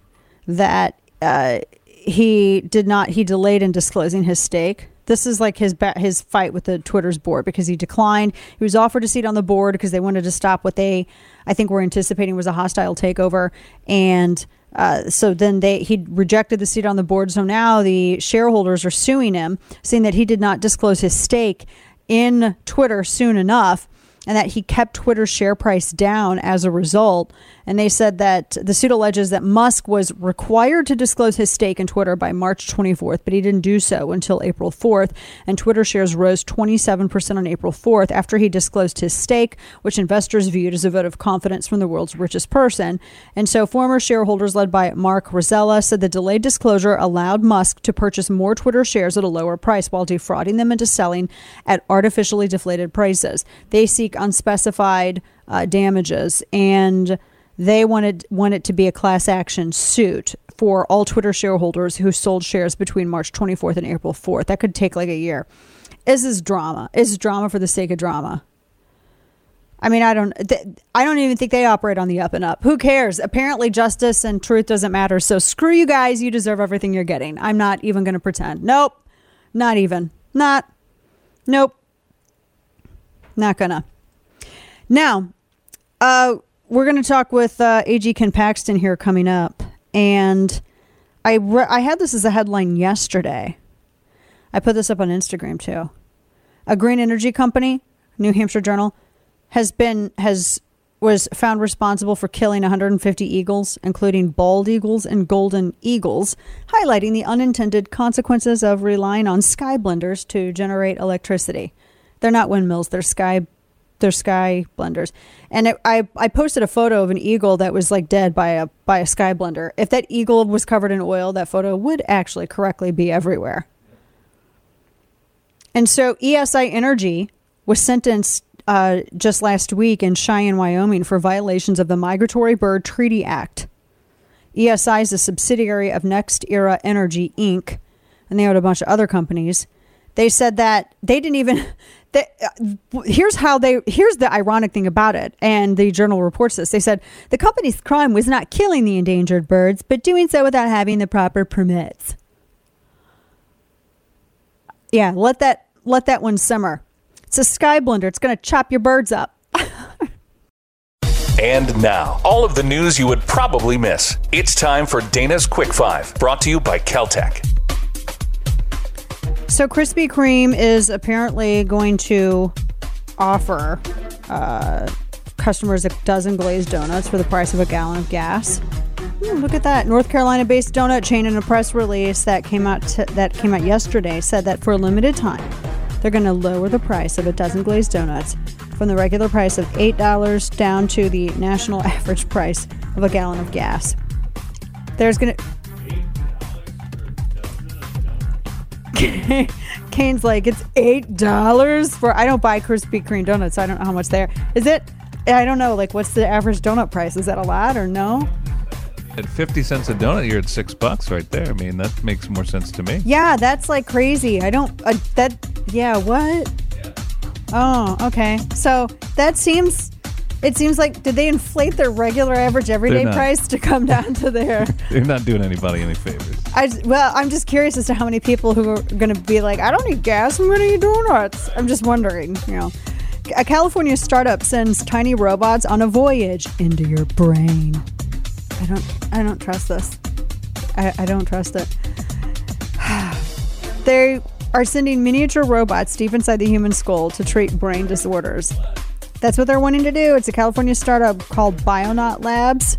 that uh, he did not, he delayed in disclosing his stake. This is like his ba- his fight with the Twitter's board because he declined. He was offered a seat on the board because they wanted to stop what they, I think, were anticipating was a hostile takeover. And uh, so then they he rejected the seat on the board. So now the shareholders are suing him, saying that he did not disclose his stake in Twitter soon enough, and that he kept Twitter's share price down as a result. And they said that the suit alleges that Musk was required to disclose his stake in Twitter by March twenty-fourth, but he didn't do so until April fourth. And Twitter shares rose twenty-seven percent on April fourth after he disclosed his stake, which investors viewed as a vote of confidence from the world's richest person. And so former shareholders led by Mark Rosella said the delayed disclosure allowed Musk to purchase more Twitter shares at a lower price while defrauding them into selling at artificially deflated prices. They seek unspecified uh, damages, and they wanted want it to be a class action suit for all Twitter shareholders who sold shares between March twenty-fourth and April fourth. That could take like a year. This is drama. This is drama for the sake of drama. I mean, I don't th- I don't even think they operate on the up and up. Who cares? Apparently justice and truth doesn't matter. So screw you guys. You deserve everything you're getting. I'm not even going to pretend. Nope. Not even. Not. Nope. Not gonna. Now, uh, we're going to talk with uh, A G Ken Paxton here coming up. And I re- I had this as a headline yesterday. I put this up on Instagram, too. A green energy company, New Hampshire Journal, has been has was found responsible for killing one hundred fifty eagles, including bald eagles and golden eagles, highlighting the unintended consequences of relying on sky blenders to generate electricity. They're not windmills. They're sky They're sky blenders. And it, I, I posted a photo of an eagle that was like dead by a by a sky blender. If that eagle was covered in oil, that photo would actually correctly be everywhere. And so E S I Energy was sentenced uh, just last week in Cheyenne, Wyoming for violations of the Migratory Bird Treaty Act. E S I is a subsidiary of Next Era Energy, Incorporated, and they own a bunch of other companies. They said that they didn't even... They, uh, here's how they here's the ironic thing about it, and the Journal reports this. They said the company's crime was not killing the endangered birds, but doing so without having the proper permits. Yeah, let that let that one simmer. It's a sky blender. It's going to chop your birds up. And now, all of the news you would probably miss. It's time for Dana's Quick Five, brought to you by Kel-Tec. So Krispy Kreme is apparently going to offer uh, customers a dozen glazed donuts for the price of a gallon of gas. Mm, look at that. North Carolina-based donut chain, in a press release that came out t- that came out yesterday, said that for a limited time, they're going to lower the price of a dozen glazed donuts from the regular price of eight dollars down to the national average price of a gallon of gas. There's going to... Kane's like, it's eight dollars for... I don't buy Krispy Kreme donuts, so I don't know how much they are. Is it... I don't know. Like, what's the average donut price? Is that a lot or no? at fifty cents a donut, you're at six bucks right there. I mean, that makes more sense to me. Yeah, that's like crazy. I don't, uh, that, yeah, what? Yeah. Oh, okay. So that seems, it seems like, did they inflate their regular average everyday price to come down to their? They're not doing anybody any favors. I, well, I'm just curious as to how many people who are going to be like, I don't need gas, I'm going to eat donuts. I'm just wondering, you know. A California startup sends tiny robots on a voyage into your brain. I don't I don't trust this. I, I don't trust it. They are sending miniature robots deep inside the human skull to treat brain disorders. That's what they're wanting to do. It's a California startup called Bionaut Labs.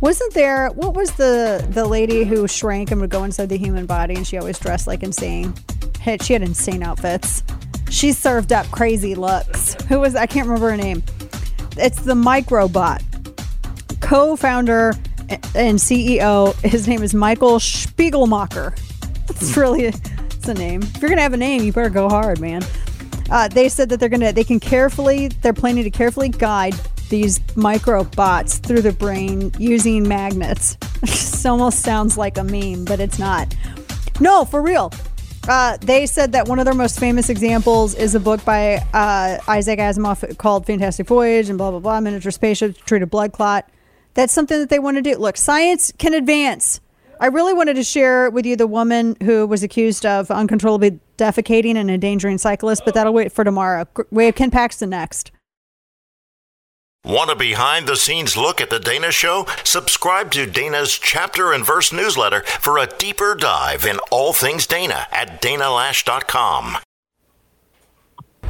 Wasn't there, what was the, the lady who shrank and would go inside the human body and she always dressed like insane? She had insane outfits. She served up crazy looks. Who was, I can't remember her name. It's the Microbot. Co-founder and C E O, his name is Michael Spiegelmacher. That's really, it's a name. If you're going to have a name, you better go hard, man. Uh, they said that they're going to, they can carefully, they're planning to carefully guide these microbots through the brain using magnets. This almost sounds like a meme, but it's not. No, for real. Uh, they said that one of their most famous examples is a book by uh, Isaac Asimov called Fantastic Voyage and blah, blah, blah, miniature spaceship to treat a blood clot. That's something that they want to do. Look, science can advance. I really wanted to share with you the woman who was accused of uncontrollably defecating and endangering cyclists, but that'll wait for tomorrow. We have Ken Paxton next. Want a behind-the-scenes look at The Dana Show? Subscribe to Dana's Chapter and Verse newsletter for a deeper dive in all things Dana at Dana Lash dot com.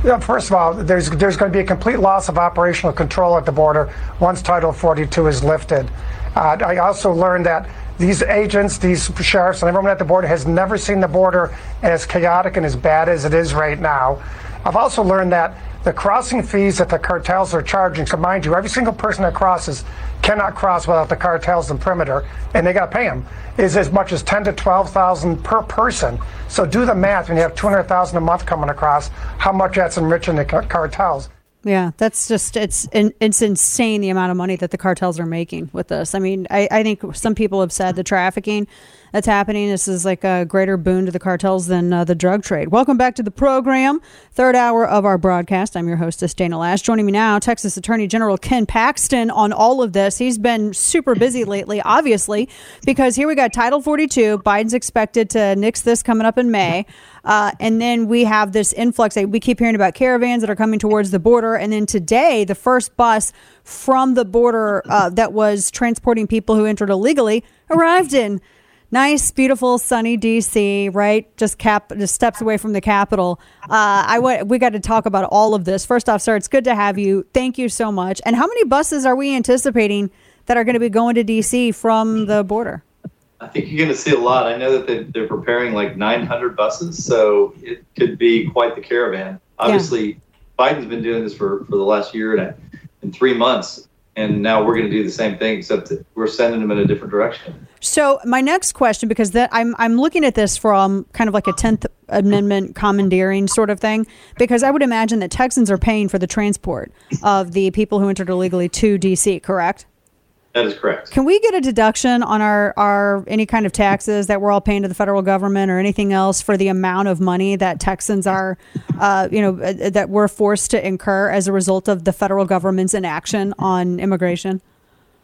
You know, first of all, there's there's going to be a complete loss of operational control at the border once Title forty-two is lifted. Uh, I also learned that these agents, these sheriffs, and everyone at the border has never seen the border as chaotic and as bad as it is right now. I've also learned that the crossing fees that the cartels are charging, so mind you, every single person that crosses cannot cross without the cartels and perimeter, and they got to pay them, is as much as ten to twelve thousand per person. So do the math when you have two hundred thousand a month coming across, how much that's enriching the cartels. Yeah, that's just, it's it's insane the amount of money that the cartels are making with this. I mean, I, I think some people have said the trafficking that's happening, this is like a greater boon to the cartels than uh, the drug trade. Welcome back to the program, third hour of our broadcast. I'm your hostess, Dana Lash. Joining me now, Texas Attorney General Ken Paxton on all of this. He's been super busy lately, obviously, because here we got Title forty-two. Biden's expected to nix this coming up in May. Uh, and then we have this influx. We keep hearing about caravans that are coming towards the border. And then today, the first bus from the border uh, that was transporting people who entered illegally arrived in nice, beautiful, sunny D C, right? Just cap, just steps away from the Capitol. Uh, I w- we got to talk about all of this. First off, sir, it's good to have you. Thank you so much. And how many buses are we anticipating that are going to be going to D C from the border? I think you're going to see a lot. I know that they're preparing like nine hundred buses, so it could be quite the caravan. Obviously, yeah. Biden's been doing this for, for the last year and, and three months, and now we're going to do the same thing, except that we're sending them in a different direction. So my next question, because that I'm I'm looking at this from kind of like a tenth Amendment commandeering sort of thing, because I would imagine that Texans are paying for the transport of the people who entered illegally to D C, correct? That is correct. Can we get a deduction on our, our any kind of taxes that we're all paying to the federal government or anything else for the amount of money that Texans are, uh, you know, that we're forced to incur as a result of the federal government's inaction on immigration?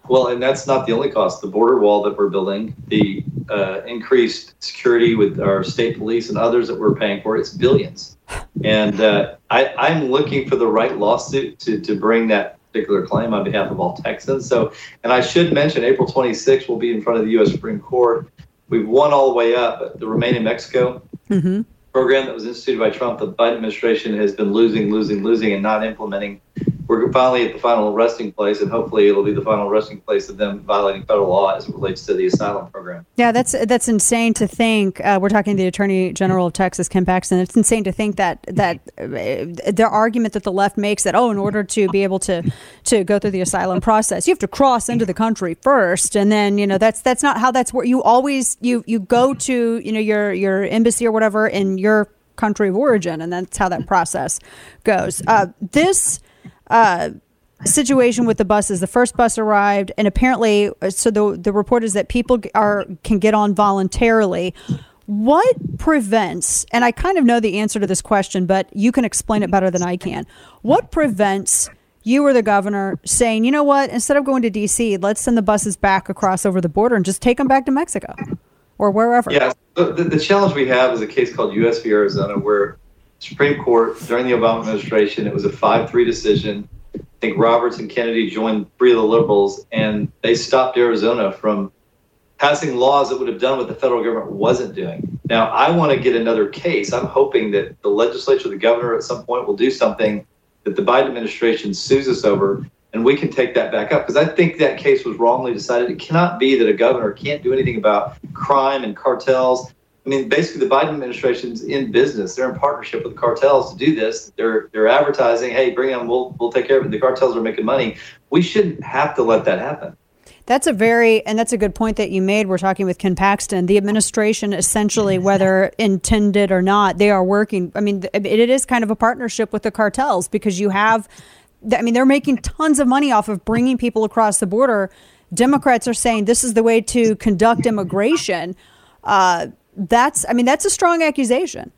Well, and that's not the only cost. The border wall that we're building, the uh, increased security with our state police and others that we're paying for, it's billions. And uh, I, I'm looking for the right lawsuit to, to bring that particular claim on behalf of all Texans. So, and I should mention April twenty-sixth will be in front of the U S Supreme Court. We've won all the way up, but the Remain in Mexico mm-hmm. program that was instituted by Trump, the Biden administration has been losing, losing, losing, and not implementing. We're finally at the final resting place, and hopefully it'll be the final resting place of them violating federal law as it relates to the asylum program. Yeah, that's that's insane to think. Uh, we're talking to the Attorney General of Texas, Ken Paxton. It's insane to think that that uh, the argument that the left makes that, oh, in order to be able to to go through the asylum process, you have to cross into the country first. And then, you know, that's that's not how that's where you always you you go to, you know, your your embassy or whatever in your country of origin. And that's how that process goes. Uh, this Uh, situation with the buses. The first bus arrived, and apparently, so the the report is that people are can get on voluntarily. What prevents, and I kind of know the answer to this question, but you can explain it better than I can. What prevents you or the governor saying, you know what, instead of going to D C, let's send the buses back across over the border and just take them back to Mexico or wherever? Yeah, the, the challenge we have is a case called U S v. Arizona, where Supreme Court, during the Obama administration, it was a five three decision. I think Roberts and Kennedy joined three of the liberals, and they stopped Arizona from passing laws that would have done what the federal government wasn't doing. Now, I want to get another case. I'm hoping that the legislature, the governor at some point will do something that the Biden administration sues us over, and we can take that back up. Because I think that case was wrongly decided. It cannot be that a governor can't do anything about crime and cartels. I mean, basically, the Biden administration's in business. They're in partnership with the cartels to do this. They're they're advertising, hey, bring them, we'll, we'll take care of it. The cartels are making money. We shouldn't have to let that happen. That's a very, and that's a good point that you made. We're talking with Ken Paxton. The administration, essentially, whether intended or not, they are working. I mean, it is kind of a partnership with the cartels because you have, I mean, they're making tons of money off of bringing people across the border. Democrats are saying this is the way to conduct immigration. Uh, that's, I mean, that's a strong accusation.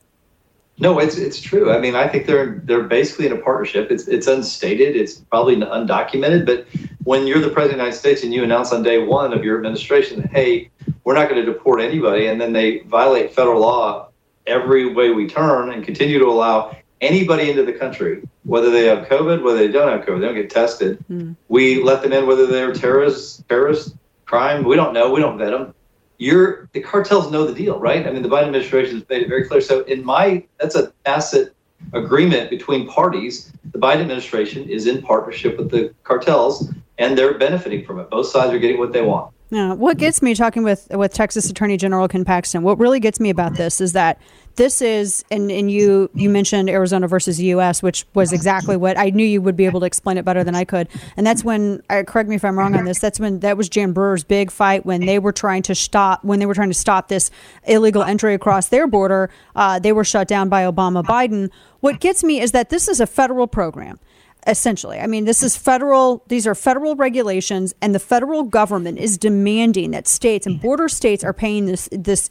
No, it's it's true. I mean, I think they're they're basically in a partnership. It's it's unstated. It's probably undocumented. But when you're the president of the United States and you announce on day one of your administration that, hey, we're not going to deport anybody, and then they violate federal law every way we turn and continue to allow anybody into the country, whether they have COVID, whether they don't have COVID, they don't get tested. Mm. We let them in, whether they're terrorists, terrorist crime. We don't know. We don't vet them. You're, the cartels know the deal, right? I mean, the Biden administration has made it very clear. So in my, that's a tacit agreement between parties. The Biden administration is in partnership with the cartels, and they're benefiting from it. Both sides are getting what they want. Now, what gets me talking with, with Texas Attorney General Ken Paxton, what really gets me about this is that this is, and, and you, you mentioned Arizona versus U S, which was exactly what I knew you would be able to explain it better than I could. And that's when, uh, correct me if I'm wrong on this, that's when, that was Jan Brewer's big fight when they were trying to stop, when they were trying to stop this illegal entry across their border. Uh, they were shut down by Obama Biden. What gets me is that this is a federal program. Essentially, I mean, this is federal. These are federal regulations, and the federal government is demanding that states and border states are paying this this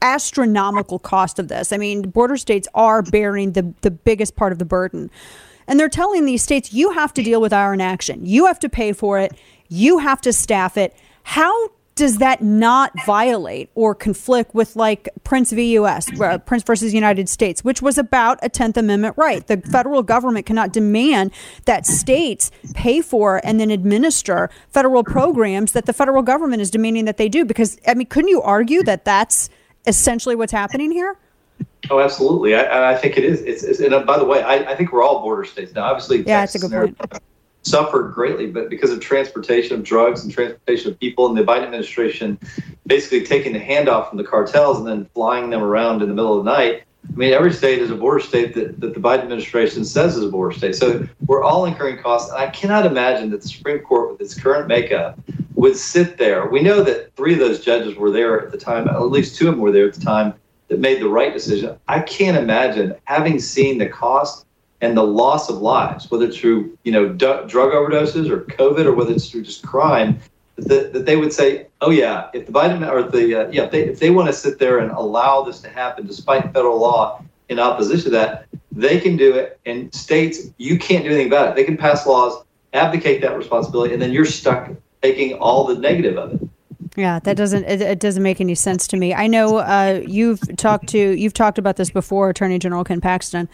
astronomical cost of this. I mean, border states are bearing the, the biggest part of the burden. And they're telling these states, you have to deal with our inaction. You have to pay for it. You have to staff it. How does that not violate or conflict with, like, Prince v. U S, uh, Prince versus United States, which was about a tenth Amendment right? The federal government cannot demand that states pay for and then administer federal programs that the federal government is demanding that they do. Because, I mean, couldn't you argue that that's essentially what's happening here? Oh, absolutely. I, I think it is. It's, it's, and uh, by the way, I, I think we're all border states now. Obviously, yeah, that's a good point. Suffered greatly, but because of transportation of drugs and transportation of people, and the Biden administration basically taking the handoff from the cartels and then flying them around in the middle of the night. I mean, every state is a border state that, that the Biden administration says is a border state. So we're all incurring costs. And I cannot imagine that the Supreme Court, with its current makeup, would sit there. We know that three of those judges were there at the time, at least two of them were there at the time, that made the right decision. I can't imagine, having seen the cost and the loss of lives, whether it's through, you know, d- drug overdoses or COVID, or whether it's through just crime, that, that they would say, oh, yeah, if the Biden or the uh, yeah, if they, if they want to sit there and allow this to happen, despite federal law in opposition to that, they can do it. And states, you can't do anything about it. They can pass laws, abdicate that responsibility, and then you're stuck taking all the negative of it. Yeah, that doesn't it, it doesn't make any sense to me. I know uh, you've talked to you've talked about this before, Attorney General Ken Paxton.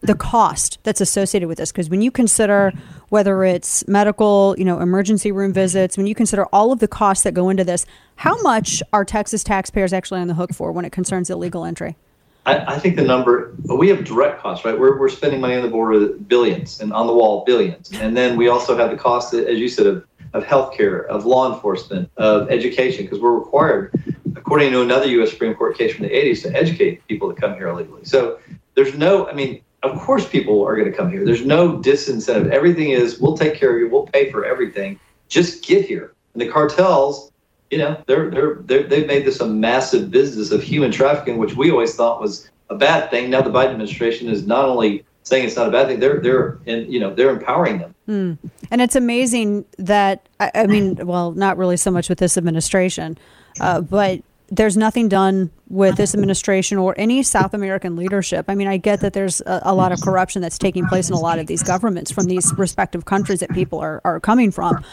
The cost that's associated with this, because when you consider whether it's medical, you know, emergency room visits, when you consider all of the costs that go into this, how much are Texas taxpayers actually on the hook for when it concerns illegal entry? I, I think the number, we have direct costs, right? We're we're spending money on the border, billions, and on the wall, billions. And then we also have the cost, as you said, of, of healthcare, of law enforcement, of education, because we're required, according to another U S Supreme Court case from the eighties, to educate people to come here illegally. So there's no, I mean, of course people are going to come here. There's no disincentive. Everything is, we'll take care of you. We'll pay for everything. Just get here. And the cartels, you know, they're, they're, they're, they've made this a massive business of human trafficking, which we always thought was a bad thing. Now the Biden administration is not only saying it's not a bad thing. They're they're and you know they're empowering them. Mm. And it's amazing that I, I mean, well, not really so much with this administration, uh, but there's nothing done with this administration or any South American leadership. I mean, I get that there's a, a lot of corruption that's taking place in a lot of these governments from these respective countries that people are, are coming from.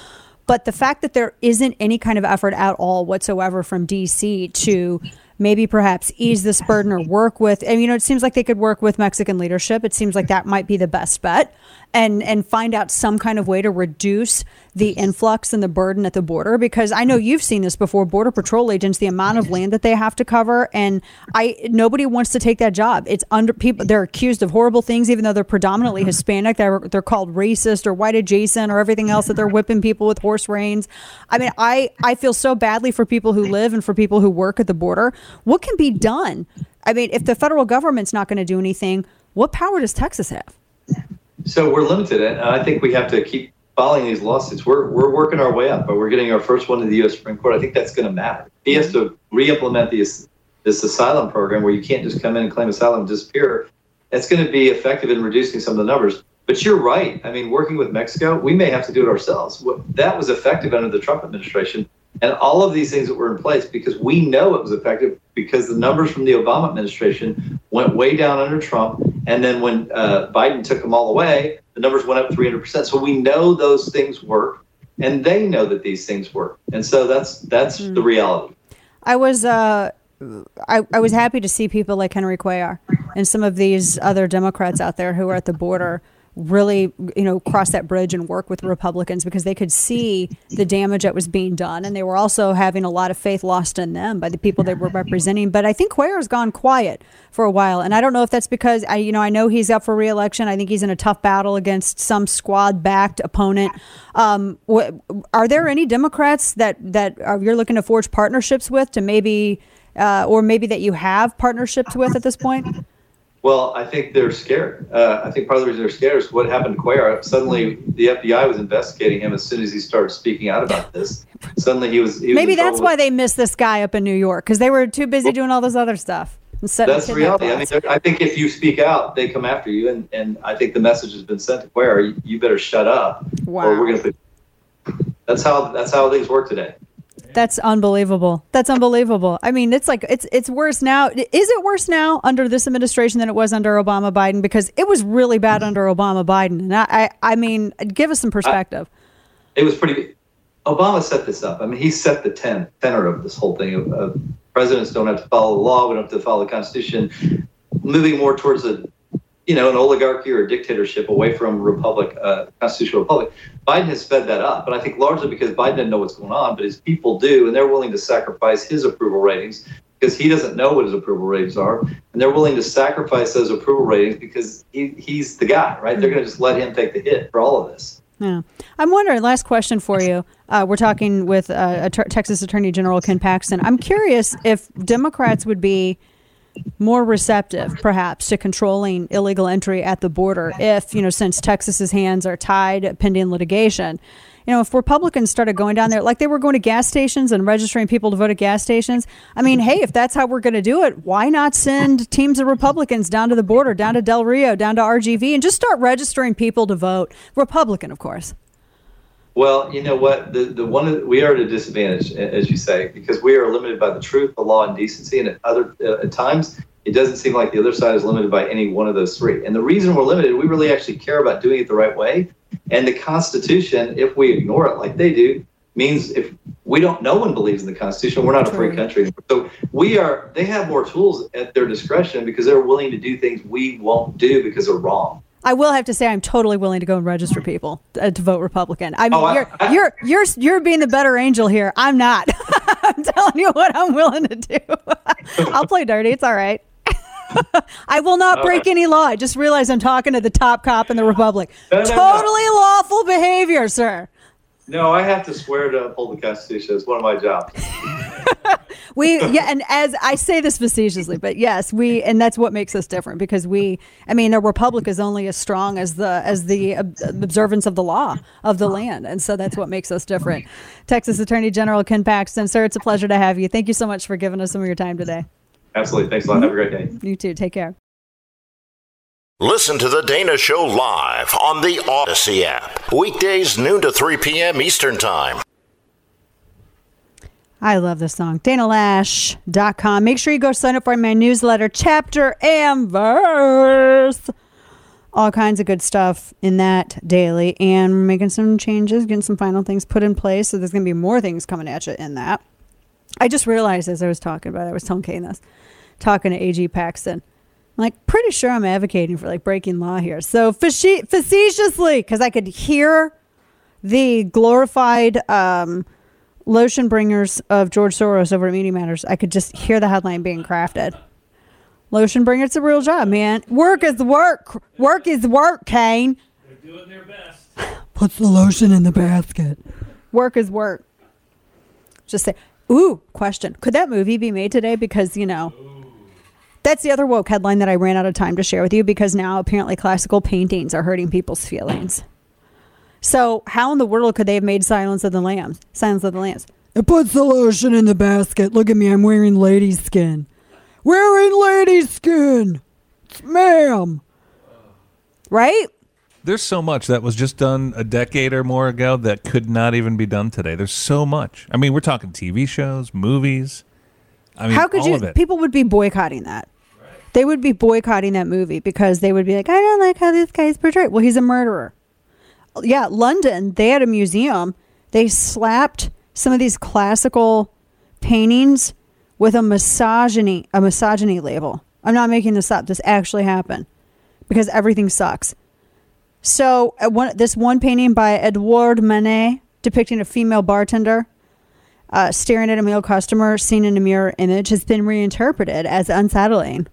But the fact that there isn't any kind of effort at all whatsoever from D C to maybe perhaps ease this burden or work with, and, you know, it seems like they could work with Mexican leadership. It seems like that might be the best bet, and, and find out some kind of way to reduce the influx and the burden at the border. Because I know you've seen this before, Border Patrol agents, the amount of land that they have to cover. And I, nobody wants to take that job. It's under people. They're accused of horrible things, even though they're predominantly Hispanic. They're, they're called racist or white adjacent or everything else, that they're whipping people with horse reins. I mean, I, I feel so badly for people who live and for people who work at the border. What can be done? I mean, if the federal government's not going to do anything, what power does Texas have? So we're limited, and I think we have to keep following these lawsuits. We're we're working our way up, but we're getting our first one to the U S Supreme Court. I think that's going to matter. He has to re-implement this, this asylum program where you can't just come in and claim asylum and disappear. That's going to be effective in reducing some of the numbers. But you're right. I mean, working with Mexico, we may have to do it ourselves. That was effective under the Trump administration. And all of these things that were in place, because we know it was effective, because the numbers from the Obama administration went way down under Trump. And then when uh, Biden took them all away, the numbers went up three hundred percent. So we know those things work, and they know that these things work. And so that's that's mm. the reality. I was uh, I, I was happy to see people like Henry Cuellar and some of these other Democrats out there who are at the border really, you know, cross that bridge and work with Republicans, because they could see the damage that was being done. And they were also having a lot of faith lost in them by the people they were representing. But I think Cuellar's gone quiet for a while. And I don't know if that's because, I, you know, I know he's up for reelection. I think he's in a tough battle against some squad backed opponent. Um, wh- are there any Democrats that, that are, you're looking to forge partnerships with to maybe uh, or maybe that you have partnerships with at this point? Well, I think they're scared. Uh, I think part of the reason they're scared is what happened to Cuellar. Suddenly, the F B I was investigating him as soon as he started speaking out about this. Suddenly, he was. He was Maybe that's why they missed this guy up in New York, because they were too busy doing all this other stuff. That's the reality. I mean, I think if you speak out, they come after you. And, and I think the message has been sent to Cuellar: you, you better shut up, wow. or we're going to put. That's how. That's how things work today. That's unbelievable. That's unbelievable. I mean, it's like it's it's worse now. Is it worse now under this administration than it was under Obama Biden? Because it was really bad under Obama Biden. And I, I, I mean, give us some perspective. I, it was pretty. Obama set this up. I mean, he set the ten, tenor of this whole thing of, of presidents don't have to follow the law. We don't have to follow the Constitution. Moving more towards a, you know, an oligarchy or a dictatorship away from republic, uh, constitutional republic. Biden has sped that up, but I think largely because Biden didn't know what's going on, but his people do, and they're willing to sacrifice his approval ratings because he doesn't know what his approval ratings are, and they're willing to sacrifice those approval ratings because he, he's the guy, right? Mm-hmm. They're going to just let him take the hit for all of this. Yeah. I'm wondering, last question for you. Uh, we're talking with uh, a t- Texas Attorney General Ken Paxton. I'm curious if Democrats would be more receptive perhaps to controlling illegal entry at the border if, you know, since Texas's hands are tied pending litigation, you know, if Republicans started going down there like they were going to gas stations and registering people to vote at gas stations. I mean, hey, if that's how we're going to do it, why not send teams of Republicans down to the border, down to Del Rio, down to R G V, and just start registering people to vote Republican, of course? Well, you know what, the the one we are at a disadvantage, as you say, because we are limited by the truth, the law, and decency. And at other uh, at times, it doesn't seem like the other side is limited by any one of those three. And the reason we're limited, we really actually care about doing it the right way. And the Constitution, if we ignore it like they do, means if we don't, no one believes in the Constitution. We're not a free country. So we are. They have more tools at their discretion because they're willing to do things we won't do because they're wrong. I will have to say I'm totally willing to go and register people to, to vote Republican. I mean, oh, I, you're, I, you're you're you're being the better angel here. I'm not. I'm telling you what I'm willing to do. I'll play dirty. It's all right. I will not break right. any law. I just realized I'm talking to the top cop in the Republic. No, no, totally no. Lawful behavior, sir. No, I have to swear to uphold the Constitution. It's one of my jobs. We yeah, and as I say this facetiously, but yes, we, and that's what makes us different, because we, I mean, a republic is only as strong as the as the observance of the law of the land, and so that's what makes us different. Texas Attorney General Ken Paxton, sir, it's a pleasure to have you. Thank you so much for giving us some of your time today. Absolutely, thanks a lot. Have a great day. You too. Take care. Listen to The Dana Show live on the Odyssey app. Weekdays noon to three p.m. Eastern Time. I love this song. Dana Lash dot com. Make sure you go sign up for my newsletter, Chapter and Verse. All kinds of good stuff in that daily. And we're making some changes, getting some final things put in place. So there's going to be more things coming at you in that. I just realized as I was talking about it, I was telling Kane this, talking to A G Paxton. I'm like, pretty sure I'm advocating for like breaking law here. So faci- facetiously, because I could hear the glorified um, lotion bringers of George Soros over at Media Matters. I could just hear the headline being crafted. Lotion bringer, it's a real job, man. Work is work. Work is work, Kane. They're doing their best. Put the lotion in the basket. Work is work. Just say, ooh, question. Could that movie be made today? Because, you know, ooh. That's the other woke headline that I ran out of time to share with you because now apparently classical paintings are hurting people's feelings. So how in the world could they have made Silence of the Lambs? Silence of the Lambs. It puts the lotion in the basket. Look at me. I'm wearing lady skin. Wearing lady skin, ma'am. Right? There's so much that was just done a decade or more ago that could not even be done today. There's so much. I mean, we're talking T V shows, movies. I mean, how could all you? Of it. People would be boycotting that. Right. They would be boycotting that movie because they would be like, I don't like how this guy's portrayed. Well, he's a murderer. Yeah, London, they had a museum. They slapped some of these classical paintings with a misogyny, a misogyny label. I'm not making this up. This actually happened because everything sucks. So uh, one, this one painting by Edouard Manet depicting a female bartender uh, staring at a male customer seen in a mirror image has been reinterpreted as unsettling.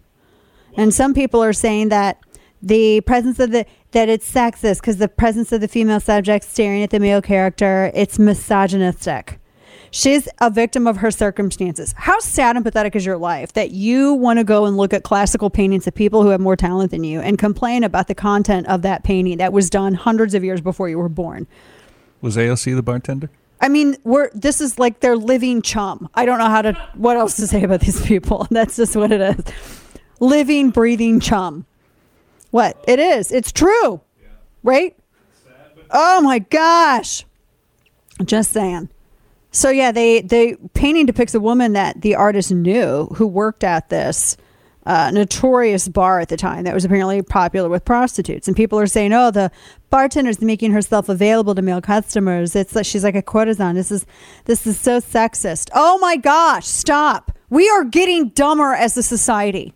And some people are saying that the presence of the, that it's sexist because the presence of the female subject staring at the male character, it's misogynistic. She's a victim of her circumstances. How sad and pathetic is your life that you want to go and look at classical paintings of people who have more talent than you and complain about the content of that painting that was done hundreds of years before you were born? Was A O C the bartender? I mean, we're this is like their living chum. I don't know how to what else to say about these people. That's just what it is. Living, breathing chum. What? It is. It's true. Yeah. Right? It's sad, but- oh, my gosh. Just saying. So, yeah, they, they painting depicts a woman that the artist knew who worked at this uh, notorious bar at the time that was apparently popular with prostitutes. And people are saying, oh, the bartender's making herself available to male customers. It's like she's like a courtesan. This is this is so sexist. Oh, my gosh. Stop. We are getting dumber as a society.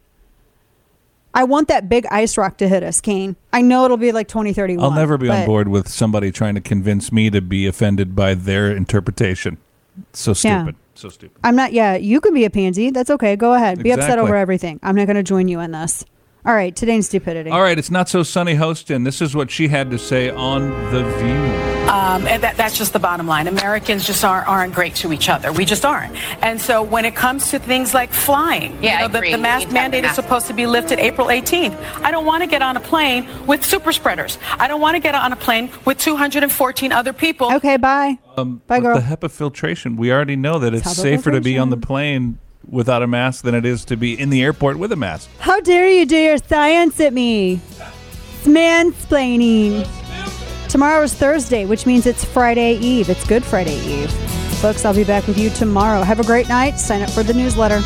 I want that big ice rock to hit us, Kane. I know it'll be like twenty thirty-one. I'll never be on board with somebody trying to convince me to be offended by their interpretation. So stupid. Yeah. So stupid. I'm not, yeah, you can be a pansy. That's okay. Go ahead. Exactly. Be upset over everything. I'm not going to join you in this. All right, today's stupidity. All right, it's Not So Sunny host, and this is what she had to say on The View. Um, and that, that's just the bottom line. Americans just aren't, aren't great to each other. We just aren't. And so when it comes to things like flying, yeah, you know, the, the mask mandate is supposed to be lifted April eighteenth. I don't want to get on a plane with super spreaders. I don't want to get on a plane with two hundred fourteen other people. Okay, bye. Um, bye, girl. The HEPA filtration, we already know that it's, it's safer to be on the plane without a mask than it is to be in the airport with a mask. How dare you do your science at me? It's mansplaining. Tomorrow is Thursday, which means it's Friday Eve. It's Good Friday Eve. Folks, I'll be back with you tomorrow. Have a great night. Sign up for the newsletter.